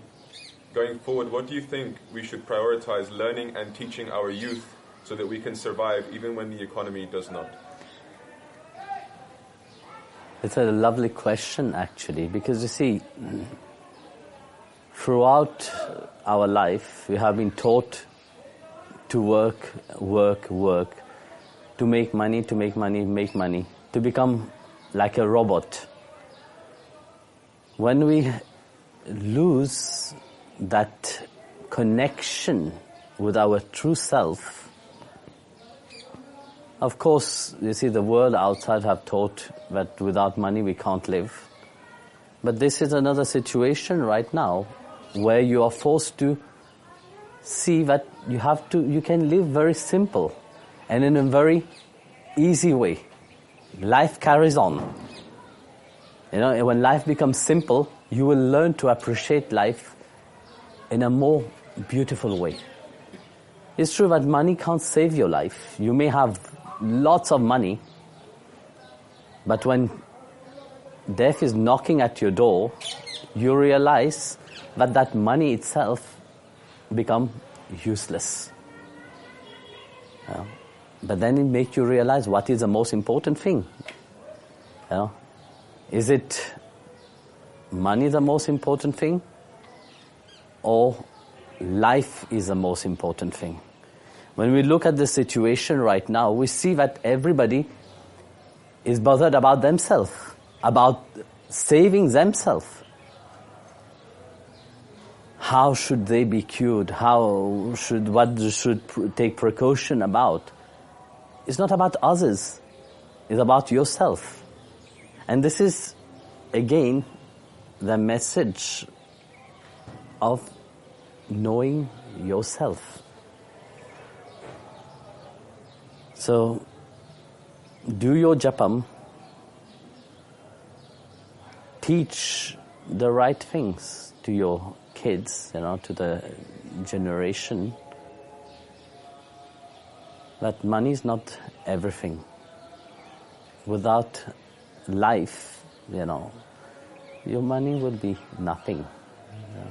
Going forward, what do you think we should prioritize learning and teaching our youth so that we can survive even when the economy does not? It's a lovely question, actually, because you see, throughout our life, we have been taught to work, work, work, to make money, to make money, to become like a robot. When we lose that connection with our true self, of course, you see, the world outside have taught that without money we can't live. But this is another situation right now where you are forced to see that you can live very simple and in a very easy way. Life carries on. You know, when life becomes simple, you will learn to appreciate life in a more beautiful way. It's true that money can't save your life. You may have lots of money, but when death is knocking at your door, you realize that that money itself become useless. You know? But then it makes you realize what is the most important thing. You know? Is it money the most important thing, or life is the most important thing? When we look at the situation right now, we see that everybody is bothered about themselves, about saving themselves. How should they be cured? What should take precaution about? It's not about others, it's about yourself. And this is, again, the message of knowing yourself. So, do your japam, teach the right things to your kids, you know, to the generation, that money is not everything. Without life, you know, your money will be nothing. Yeah.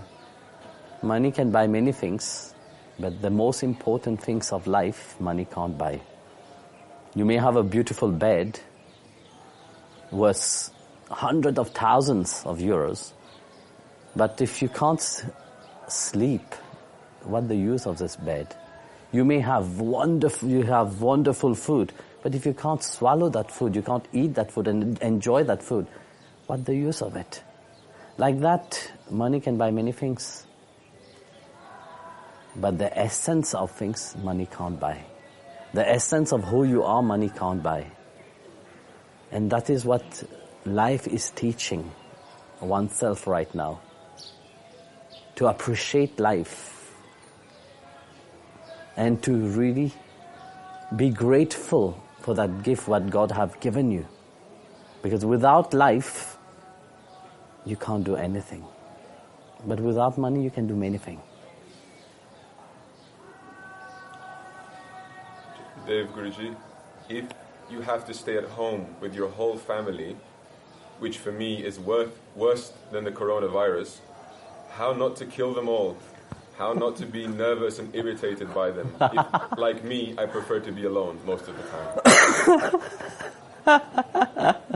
Money can buy many things, but the most important things of life, money can't buy. You may have a beautiful bed worth hundreds of thousands of euros, but if you can't sleep, what the use of this bed? You may have wonderful food, but if you can't swallow that food, you can't eat that food and enjoy that food, what the use of it? Like that, money can buy many things, but the essence of things, money can't buy. The essence of who you are, money can't buy. And that is what life is teaching oneself right now, to appreciate life and to really be grateful for that gift what God have given you. Because without life, you can't do anything. But without money, you can do many things. Dev Guruji, if you have to stay at home with your whole family, which for me is worse than the coronavirus, how not to kill them all? How not to be nervous and irritated by them? If, like me, I prefer to be alone most of the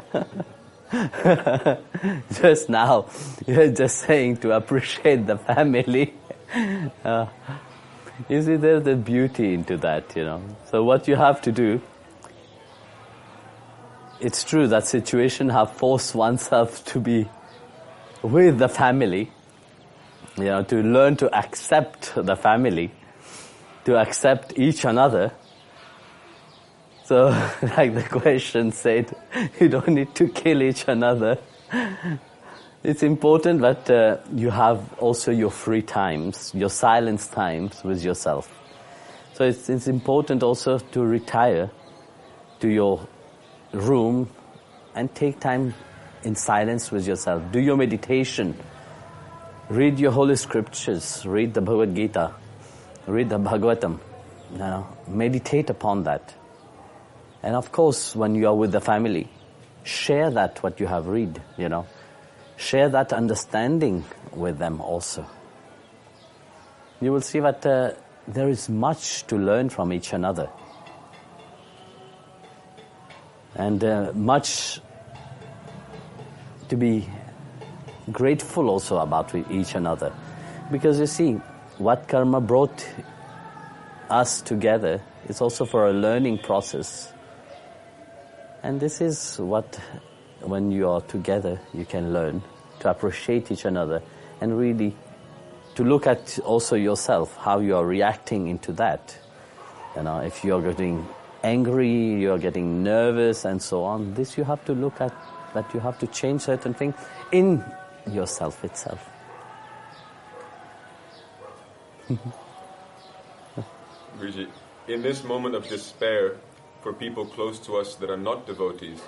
time. Just now, you're just saying to appreciate the family. You see, there's the beauty into that, you know. So what you have to do, it's true that situation have forced oneself to be with the family, you know, to learn to accept the family, to accept each another. So, like the question said, you don't need to kill each other. It's important that you have also your free times, your silence times with yourself. So it's important also to retire to your room and take time in silence with yourself. Do your meditation. Read your holy scriptures. Read the Bhagavad Gita. Read the Bhagavatam. You know, meditate upon that. And of course, when you are with the family, share that what you have read, you know. Share that understanding with them also. You will see that there is much to learn from each another. And much to be grateful also about with each another. Because you see, what karma brought us together is also for a learning process. And this is what, when you are together, you can learn to appreciate each another and really to look at also yourself, how you are reacting into that. You know, if you are getting angry, you are getting nervous and so on, this you have to look at, that you have to change certain things in yourself itself. Guruji, in this moment of despair, for people close to us that are not devotees,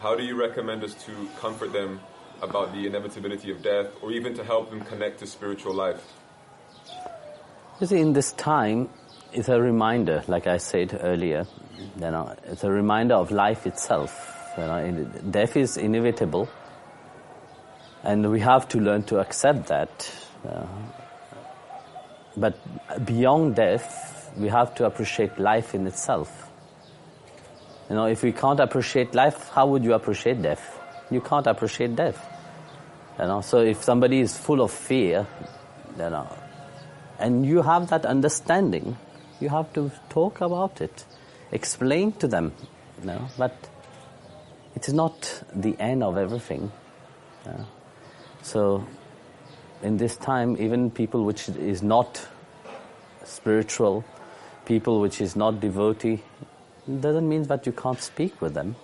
how do you recommend us to comfort them about the inevitability of death, or even to help them connect to spiritual life? You see, in this time, it's a reminder, like I said earlier, you know, it's a reminder of life itself. You know, death is inevitable, and we have to learn to accept that. But beyond death, we have to appreciate life in itself. You know, if we can't appreciate life, how would you appreciate death? You can't appreciate death. You know, so if somebody is full of fear, you know, and you have that understanding, you have to talk about it, explain to them, you know, but it is not the end of everything. You know. So, in this time, even people which is not spiritual, people which is not devotee, it doesn't mean that you can't speak with them.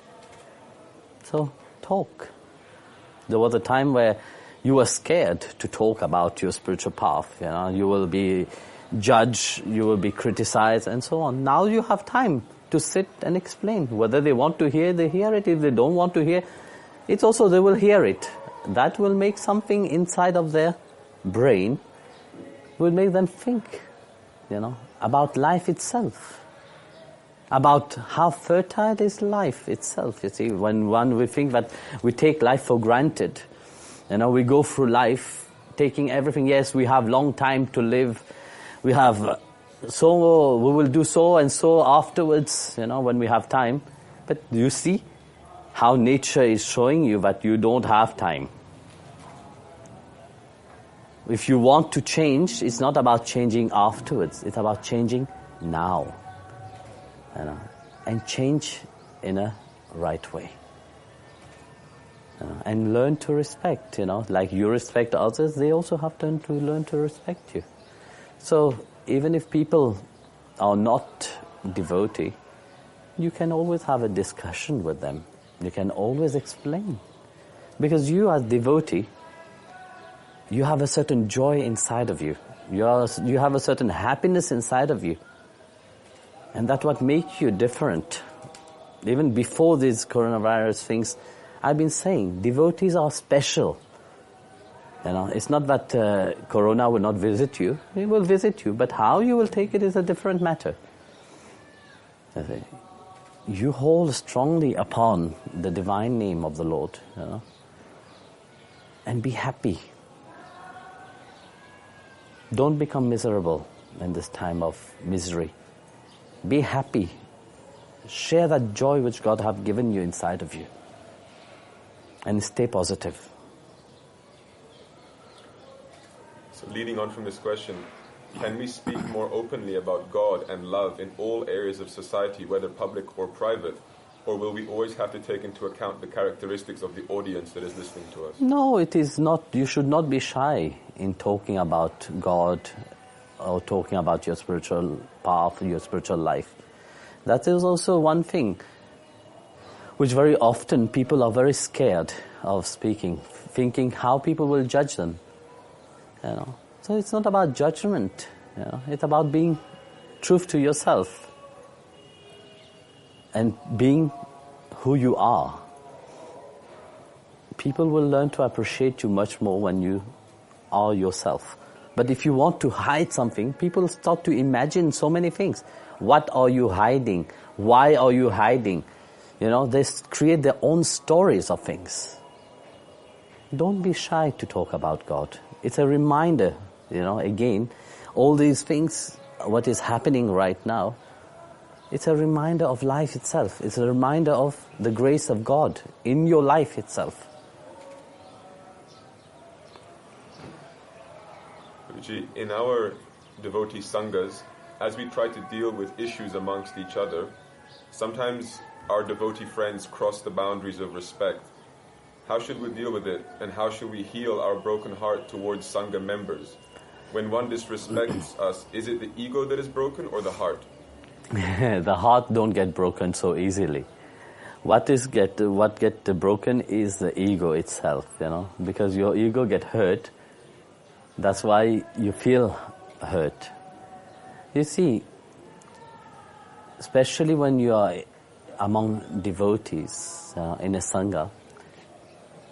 So, talk. There was a time where you were scared to talk about your spiritual path. You know, you will be judged, you will be criticized and so on. Now you have time to sit and explain. Whether they want to hear, they hear it. If they don't want to hear, it's also they will hear it. That will make something inside of their brain, will make them think, you know, about life itself. About how fertile is life itself. You see, when we think that we take life for granted, you know, we go through life taking everything. Yes, we have long time to live. We have so we will do so and so afterwards. You know, when we have time. But you see how nature is showing you that you don't have time. If you want to change, it's not about changing afterwards. It's about changing now. You know, and change in a right way. You know, and learn to respect, you know, like you respect others, they also have to learn to respect you. So, even if people are not devotee, you can always have a discussion with them. You can always explain. Because you as devotee, you have a certain joy inside of you. You have a certain happiness inside of you. And that's what makes you different. Even before these coronavirus things, I've been saying, devotees are special. You know, it's not that corona will not visit you. It will visit you, but how you will take it is a different matter. You hold strongly upon the divine name of the Lord, you know, and be happy. Don't become miserable in this time of misery. Be happy. Share that joy which God have given you inside of you. And stay positive. So leading on from this question, can we speak more openly about God and love in all areas of society, whether public or private? Or will we always have to take into account the characteristics of the audience that is listening to us? No, it is not. You should not be shy in talking about God, or talking about your spiritual path, your spiritual life. That is also one thing which very often people are very scared of speaking, thinking how people will judge them. You know. So it's not about judgment, you know. It's about being truth to yourself and being who you are. People will learn to appreciate you much more when you are yourself. But if you want to hide something, people start to imagine so many things. What are you hiding? Why are you hiding? You know, they create their own stories of things. Don't be shy to talk about God. It's a reminder, you know, again, all these things, what is happening right now, it's a reminder of life itself. It's a reminder of the grace of God in your life itself. In our devotee sanghas, as we try to deal with issues amongst each other, sometimes our devotee friends cross the boundaries of respect. How should we deal with it, and how should we heal our broken heart towards Sangha members? When one disrespects us, is it the ego that is broken or the heart? The heart don't get broken so easily. What gets broken is the ego itself, you know, because your ego get hurt. That's why you feel hurt. You see, especially when you are among devotees in a sangha,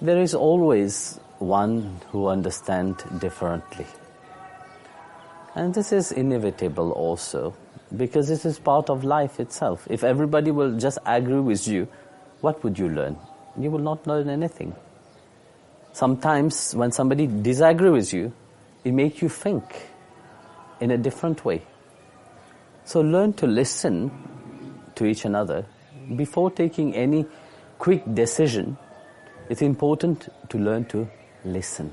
there is always one who understands differently. And this is inevitable also, because this is part of life itself. If everybody will just agree with you, what would you learn? You will not learn anything. Sometimes when somebody disagrees with you, it makes you think in a different way. So learn to listen to each another. Before taking any quick decision, it's important to learn to listen.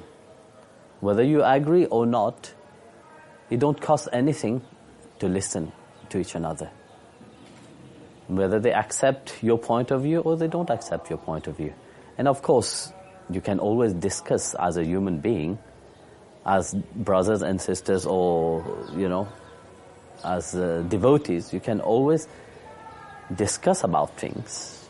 Whether you agree or not, it don't cost anything to listen to each another. Whether they accept your point of view or they don't accept your point of view. And of course, you can always discuss as a human being, as brothers and sisters, or, you know, as devotees, you can always discuss about things.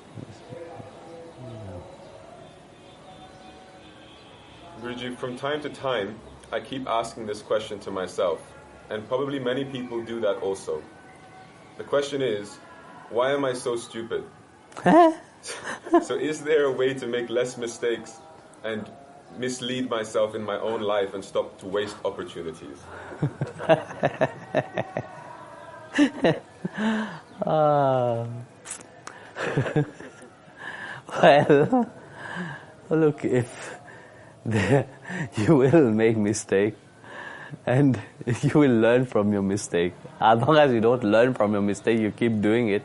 Guruji, from time to time, I keep asking this question to myself, and probably many people do that also. The question is, why am I so stupid? So is there a way to make less mistakes and mislead myself in my own life and stop to waste opportunities? Well, look, if you will make mistake and you will learn from your mistake. As long as you don't learn from your mistake, you keep doing it,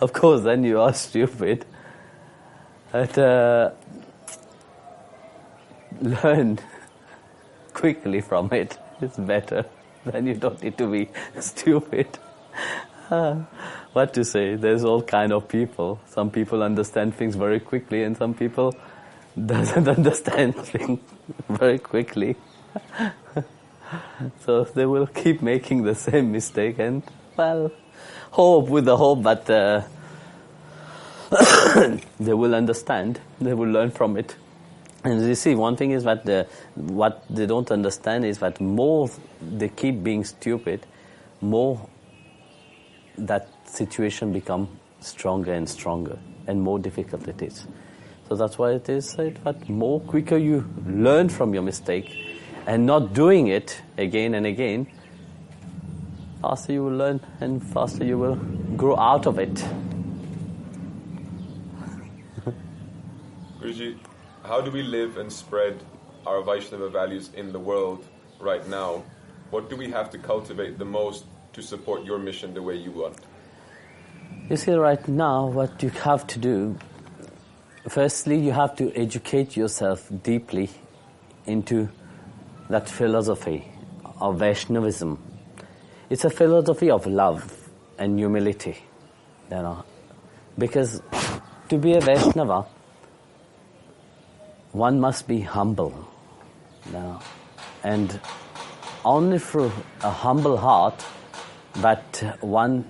of course, then you are stupid. But learn quickly from it. It's better. Then you don't need to be stupid. What to say? There's all kind of people. Some people understand things very quickly, and some people doesn't understand things very quickly. So they will keep making the same mistake, and, well, hope, but they will understand, they will learn from it. And you see, one thing is that what they don't understand is that more they keep being stupid, more that situation becomes stronger and stronger, and more difficult it is. So that's why it is said that more quicker you learn from your mistake, and not doing it again and again, faster you will learn and faster you will grow out of it. Guruji, how do we live and spread our Vaishnava values in the world right now? What do we have to cultivate the most to support your mission the way you want? You see, right now, what you have to do, firstly, you have to educate yourself deeply into that philosophy of Vaishnavism. It's a philosophy of love and humility, you know. Because to be a Vaishnava, one must be humble, you know. And only through a humble heart that one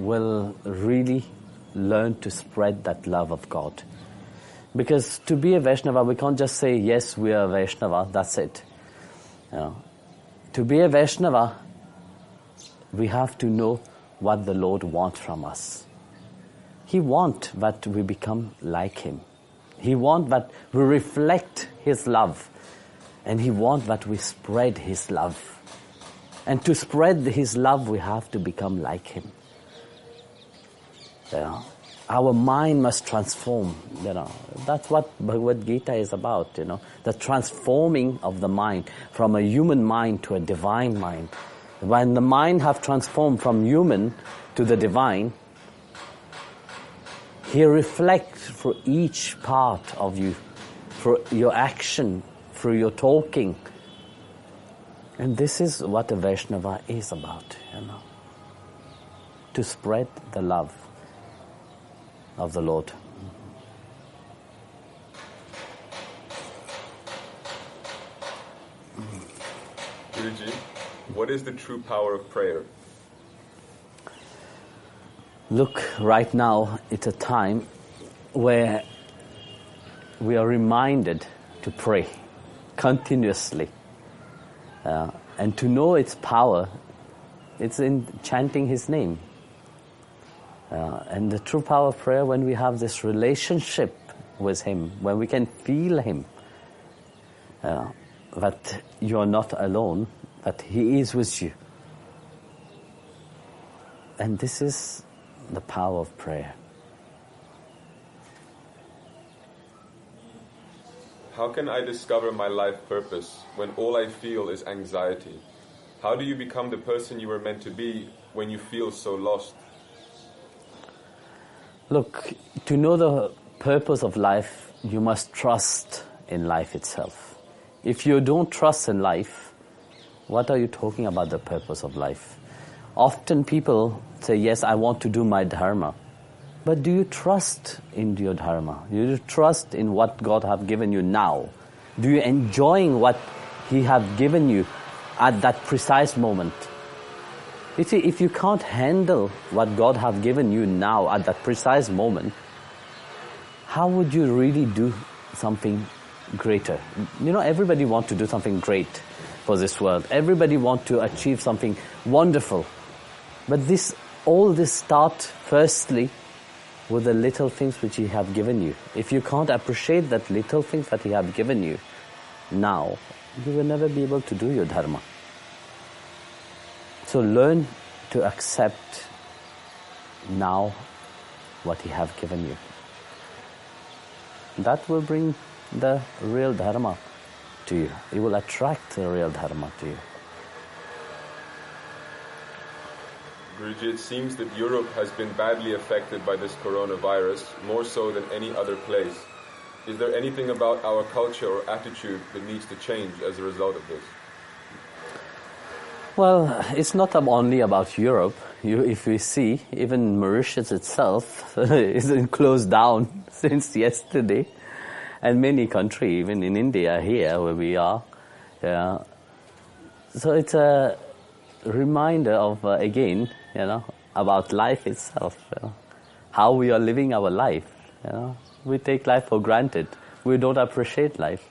will really learn to spread that love of God. Because to be a Vaishnava, we can't just say, yes, we are a Vaishnava, that's it. You know, to be a Vaishnava, we have to know what the Lord wants from us. He wants that we become like Him. He wants that we reflect His love. And He wants that we spread His love. And to spread His love, we have to become like Him. You know, our mind must transform, you know. That's what Bhagavad Gita is about, you know. The transforming of the mind from a human mind to a divine mind. When the mind have transformed from human to the divine, He reflects for each part of you, for your action, through your talking. And this is what a Vaishnava is about, you know. To spread the love of the Lord. Guruji, what is the true power of prayer? Look, right now it's a time where we are reminded to pray continuously. And to know its power, it's in chanting His name. And the true power of prayer, when we have this relationship with Him, when we can feel Him, that you are not alone, that He is with you. And this is the power of prayer. How can I discover my life purpose when all I feel is anxiety? How do you become the person you were meant to be when you feel so lost? Look, to know the purpose of life, you must trust in life itself. If you don't trust in life, what are you talking about the purpose of life? Often people say, yes, I want to do my dharma. But do you trust in your dharma? Do you trust in what God have given you now? Do you enjoying what He have given you at that precise moment? You see, if you can't handle what God have given you now at that precise moment, how would you really do something greater? You know, everybody wants to do something great for this world. Everybody wants to achieve something wonderful. But all this starts firstly with the little things which He have given you. If you can't appreciate that little things that He have given you now, you will never be able to do your dharma. So learn to accept now what He have given you. That will bring the real dharma to you. It will attract the real dharma to you. Guruji, it seems that Europe has been badly affected by this coronavirus, more so than any other place. Is there anything about our culture or attitude that needs to change as a result of this? Well, it's not only about Europe. If we see, even Mauritius itself is closed down since yesterday. And many countries, even in India, here where we are. Yeah. So it's a reminder of, again, you know, about life itself. You know, how we are living our life. You know. We take life for granted. We don't appreciate life.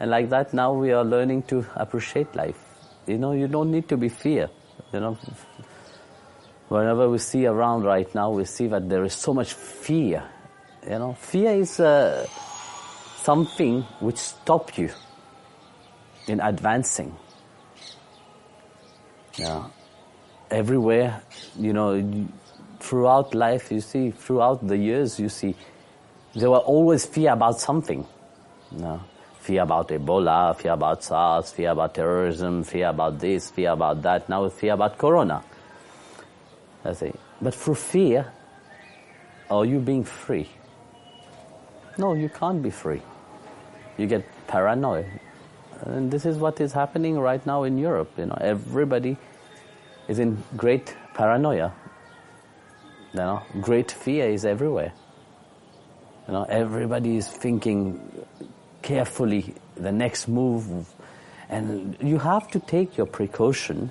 And like that, now we are learning to appreciate life. You know, you don't need to be fear. You know, whenever we see around right now, we see that there is so much fear. You know, fear is something which stops you in advancing. Yeah, everywhere, you know, throughout life, you see, throughout the years, you see, there were always fear about something. Yeah. Fear about Ebola, fear about SARS, fear about terrorism, fear about this, fear about that, now fear about corona. I see. But through fear, are you being free? No, you can't be free. You get paranoid. And this is what is happening right now in Europe. You know, everybody is in great paranoia. You know, great fear is everywhere. You know, everybody is thinking carefully the next move, and you have to take your precaution.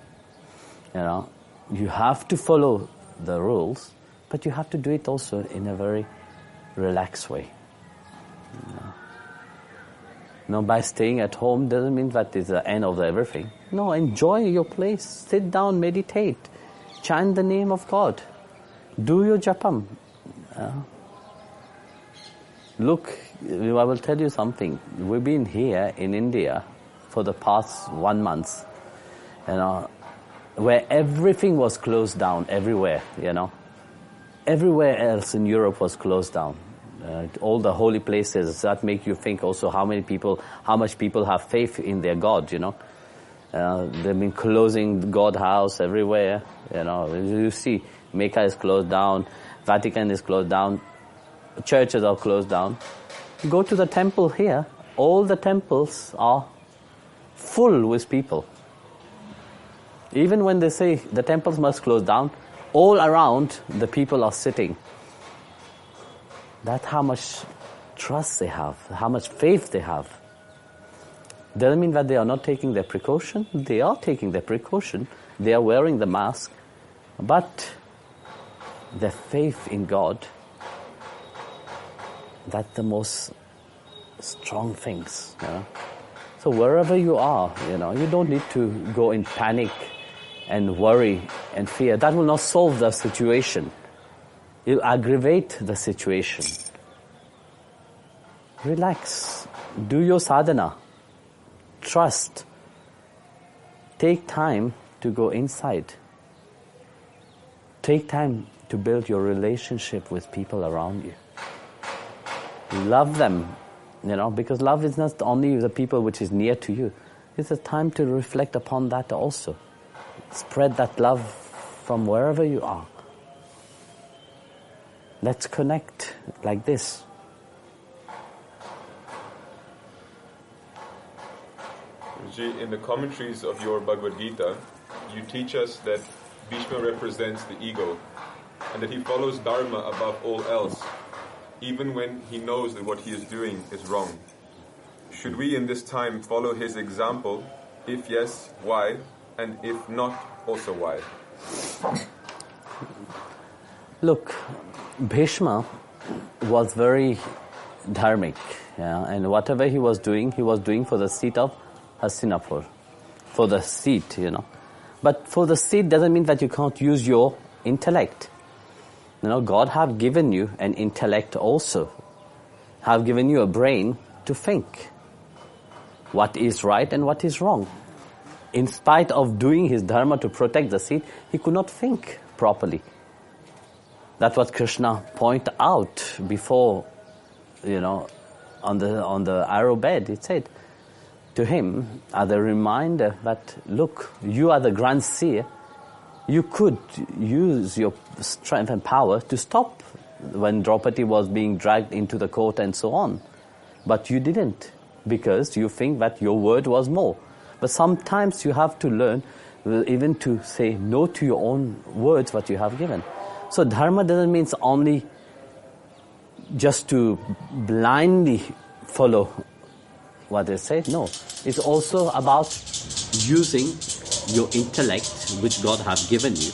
You know, you have to follow the rules, but you have to do it also in a very relaxed way. No, by staying at home doesn't mean that it's the end of everything. No, enjoy your place. Sit down, meditate. Chant the name of God. Do your japam. Look, I will tell you something. We've been here in India for the past 1 month, where everything was closed down everywhere, Everywhere else in Europe was closed down. All the holy places, that make you think also how much people have faith in their God, They've been closing God house everywhere, You see, Mecca is closed down, Vatican is closed down, churches are closed down. Go to the temple here, all the temples are full with people. Even when they say the temples must close down, all around the people are sitting. That's how much trust they have, how much faith they have. Doesn't mean that they are not taking their precaution. They are taking their precaution. They are wearing the mask. But their faith in God, that's the most strong things. So wherever you are, you don't need to go in panic and worry and fear. That will not solve the situation. You aggravate the situation. Relax. Do your sadhana. Trust. Take time to go inside. Take time to build your relationship with people around you. Love them, because love is not only the people which is near to you. It's a time to reflect upon that also. Spread that love from wherever you are. Let's connect like this. In the commentaries of your Bhagavad Gita, you teach us that Bhishma represents the ego and that he follows Dharma above all else, even when he knows that what he is doing is wrong. Should we in this time follow his example? If yes, why? And if not, also why? Look, Bhishma was very dharmic, and whatever he was doing for the seat of Hastinapur, for the seat, But for the seat doesn't mean that you can't use your intellect. God have given you an intellect also, have given you a brain to think what is right and what is wrong. In spite of doing his dharma to protect the seat, he could not think properly. That's what Krishna pointed out before, on the arrow bed. It said to him as a reminder that, look, you are the grand seer. You could use your strength and power to stop when Draupadi was being dragged into the court and so on. But you didn't, because you think that your word was more. But sometimes you have to learn even to say no to your own words what you have given. So dharma doesn't mean only just to blindly follow what they say. No, it's also about using your intellect which God has given you.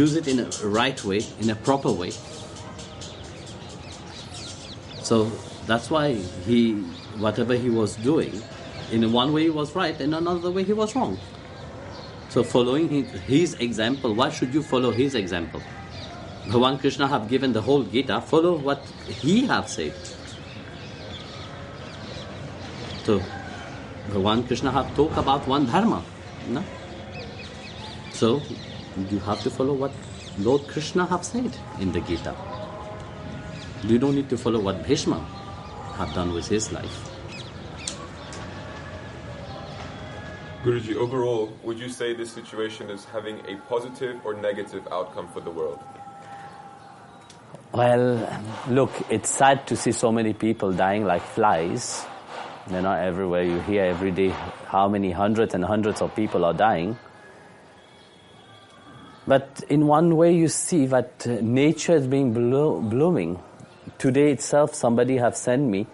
Use it in a right way, in a proper way. So that's why whatever he was doing, in one way he was right, in another way he was wrong. So following his example, why should you follow his example? Bhagavan Krishna have given the whole Gita. Follow what he have said. So Bhagavan Krishna have talked about one dharma. No? So you have to follow what Lord Krishna have said in the Gita. You don't need to follow what Bhishma have done with his life. Guruji, overall, would you say this situation is having a positive or negative outcome for the world? Well, look, it's sad to see so many people dying like flies. Everywhere you hear every day how many hundreds and hundreds of people are dying. But in one way you see that nature is being blooming. Today itself somebody have sent me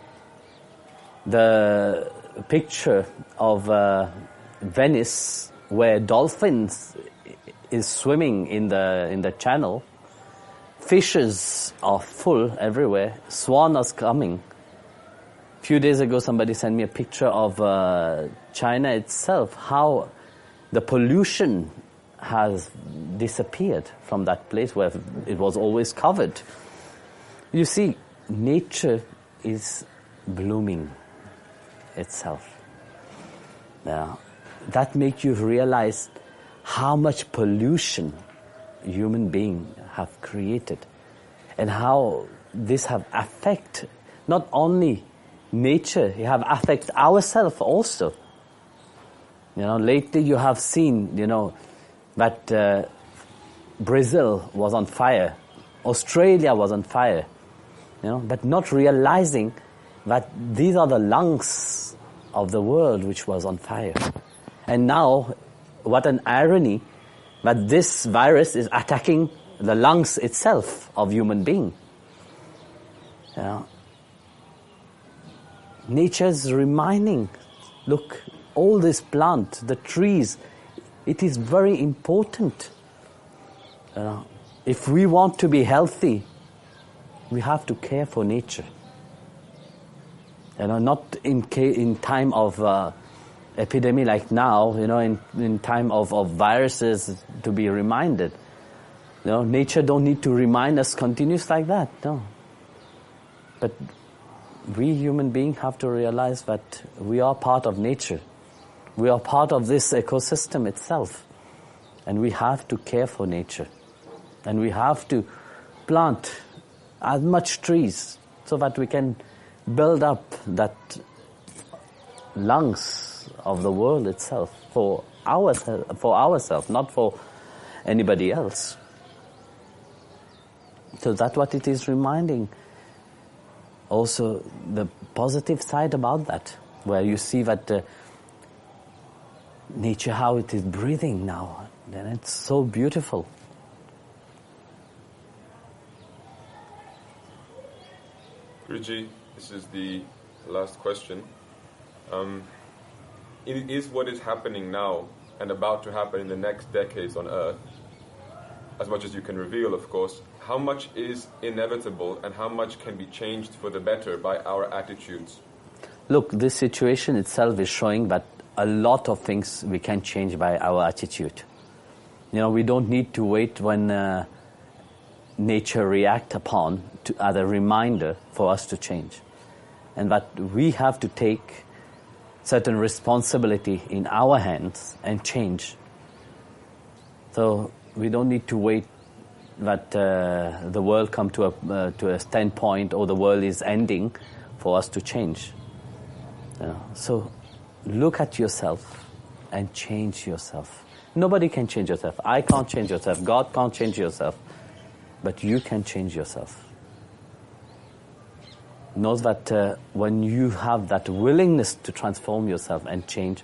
the picture of Venice where dolphins is swimming in the channel. Fishes are full everywhere. Swans are coming. A few days ago, somebody sent me a picture of China itself, how the pollution has disappeared from that place where it was always covered. You see, nature is blooming itself. Now, that makes you realize how much pollution human beings have created and how this have affected not only nature, it have affected ourselves also. You know, lately you have seen, you know, that Brazil was on fire, Australia was on fire, you know, but not realizing that these are the lungs of the world which was on fire. And now, what an irony that this virus is attacking the lungs itself of human being. You know, nature's reminding, look, all this plant, the trees, it is very important. If we want to be healthy, we have to care for nature. You know, not in time of epidemic like now. You know, in time of viruses, to be reminded. You know, nature don't need to remind us continuous like that. No, but we human beings have to realize that we are part of nature. We are part of this ecosystem itself, and we have to care for nature, and we have to plant as much trees so that we can build up that lungs of the world itself for ourselves, not for anybody else. So that's what it is reminding. Also, the positive side about that, where you see that nature, how it is breathing now, and it's so beautiful. Guruji, this is the last question. Is what is happening now and about to happen in the next decades on Earth, as much as you can reveal, of course, how much is inevitable and how much can be changed for the better by our attitudes? Look, this situation itself is showing that a lot of things we can change by our attitude. You know, we don't need to wait when nature reacts upon to, as a reminder for us to change. And that we have to take certain responsibility in our hands and change. So we don't need to wait that the world come to a standpoint or the world is ending for us to change. You know, so look at yourself and change yourself. Nobody can change yourself. I can't change yourself. God can't change yourself. But you can change yourself. Know that when you have that willingness to transform yourself and change,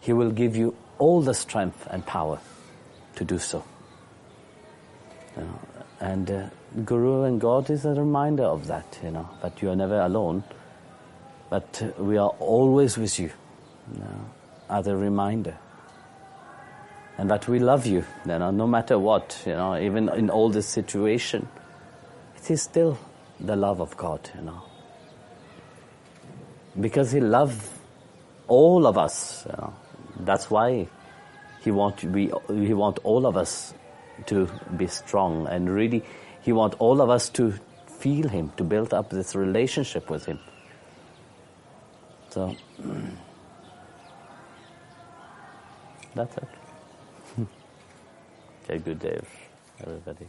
He will give you all the strength and power to do so. You know, and Guru and God is a reminder of that, you know, that you are never alone, but we are always with you, you know, as a reminder. And that we love you, you know, no matter what, you know, even in all this situation, it is still the love of God, you know. Because He loves all of us, you know. That's why He wants all of us to be strong, and really He wants all of us to feel Him, to build up this relationship with Him. So, that's it. A good day, everybody.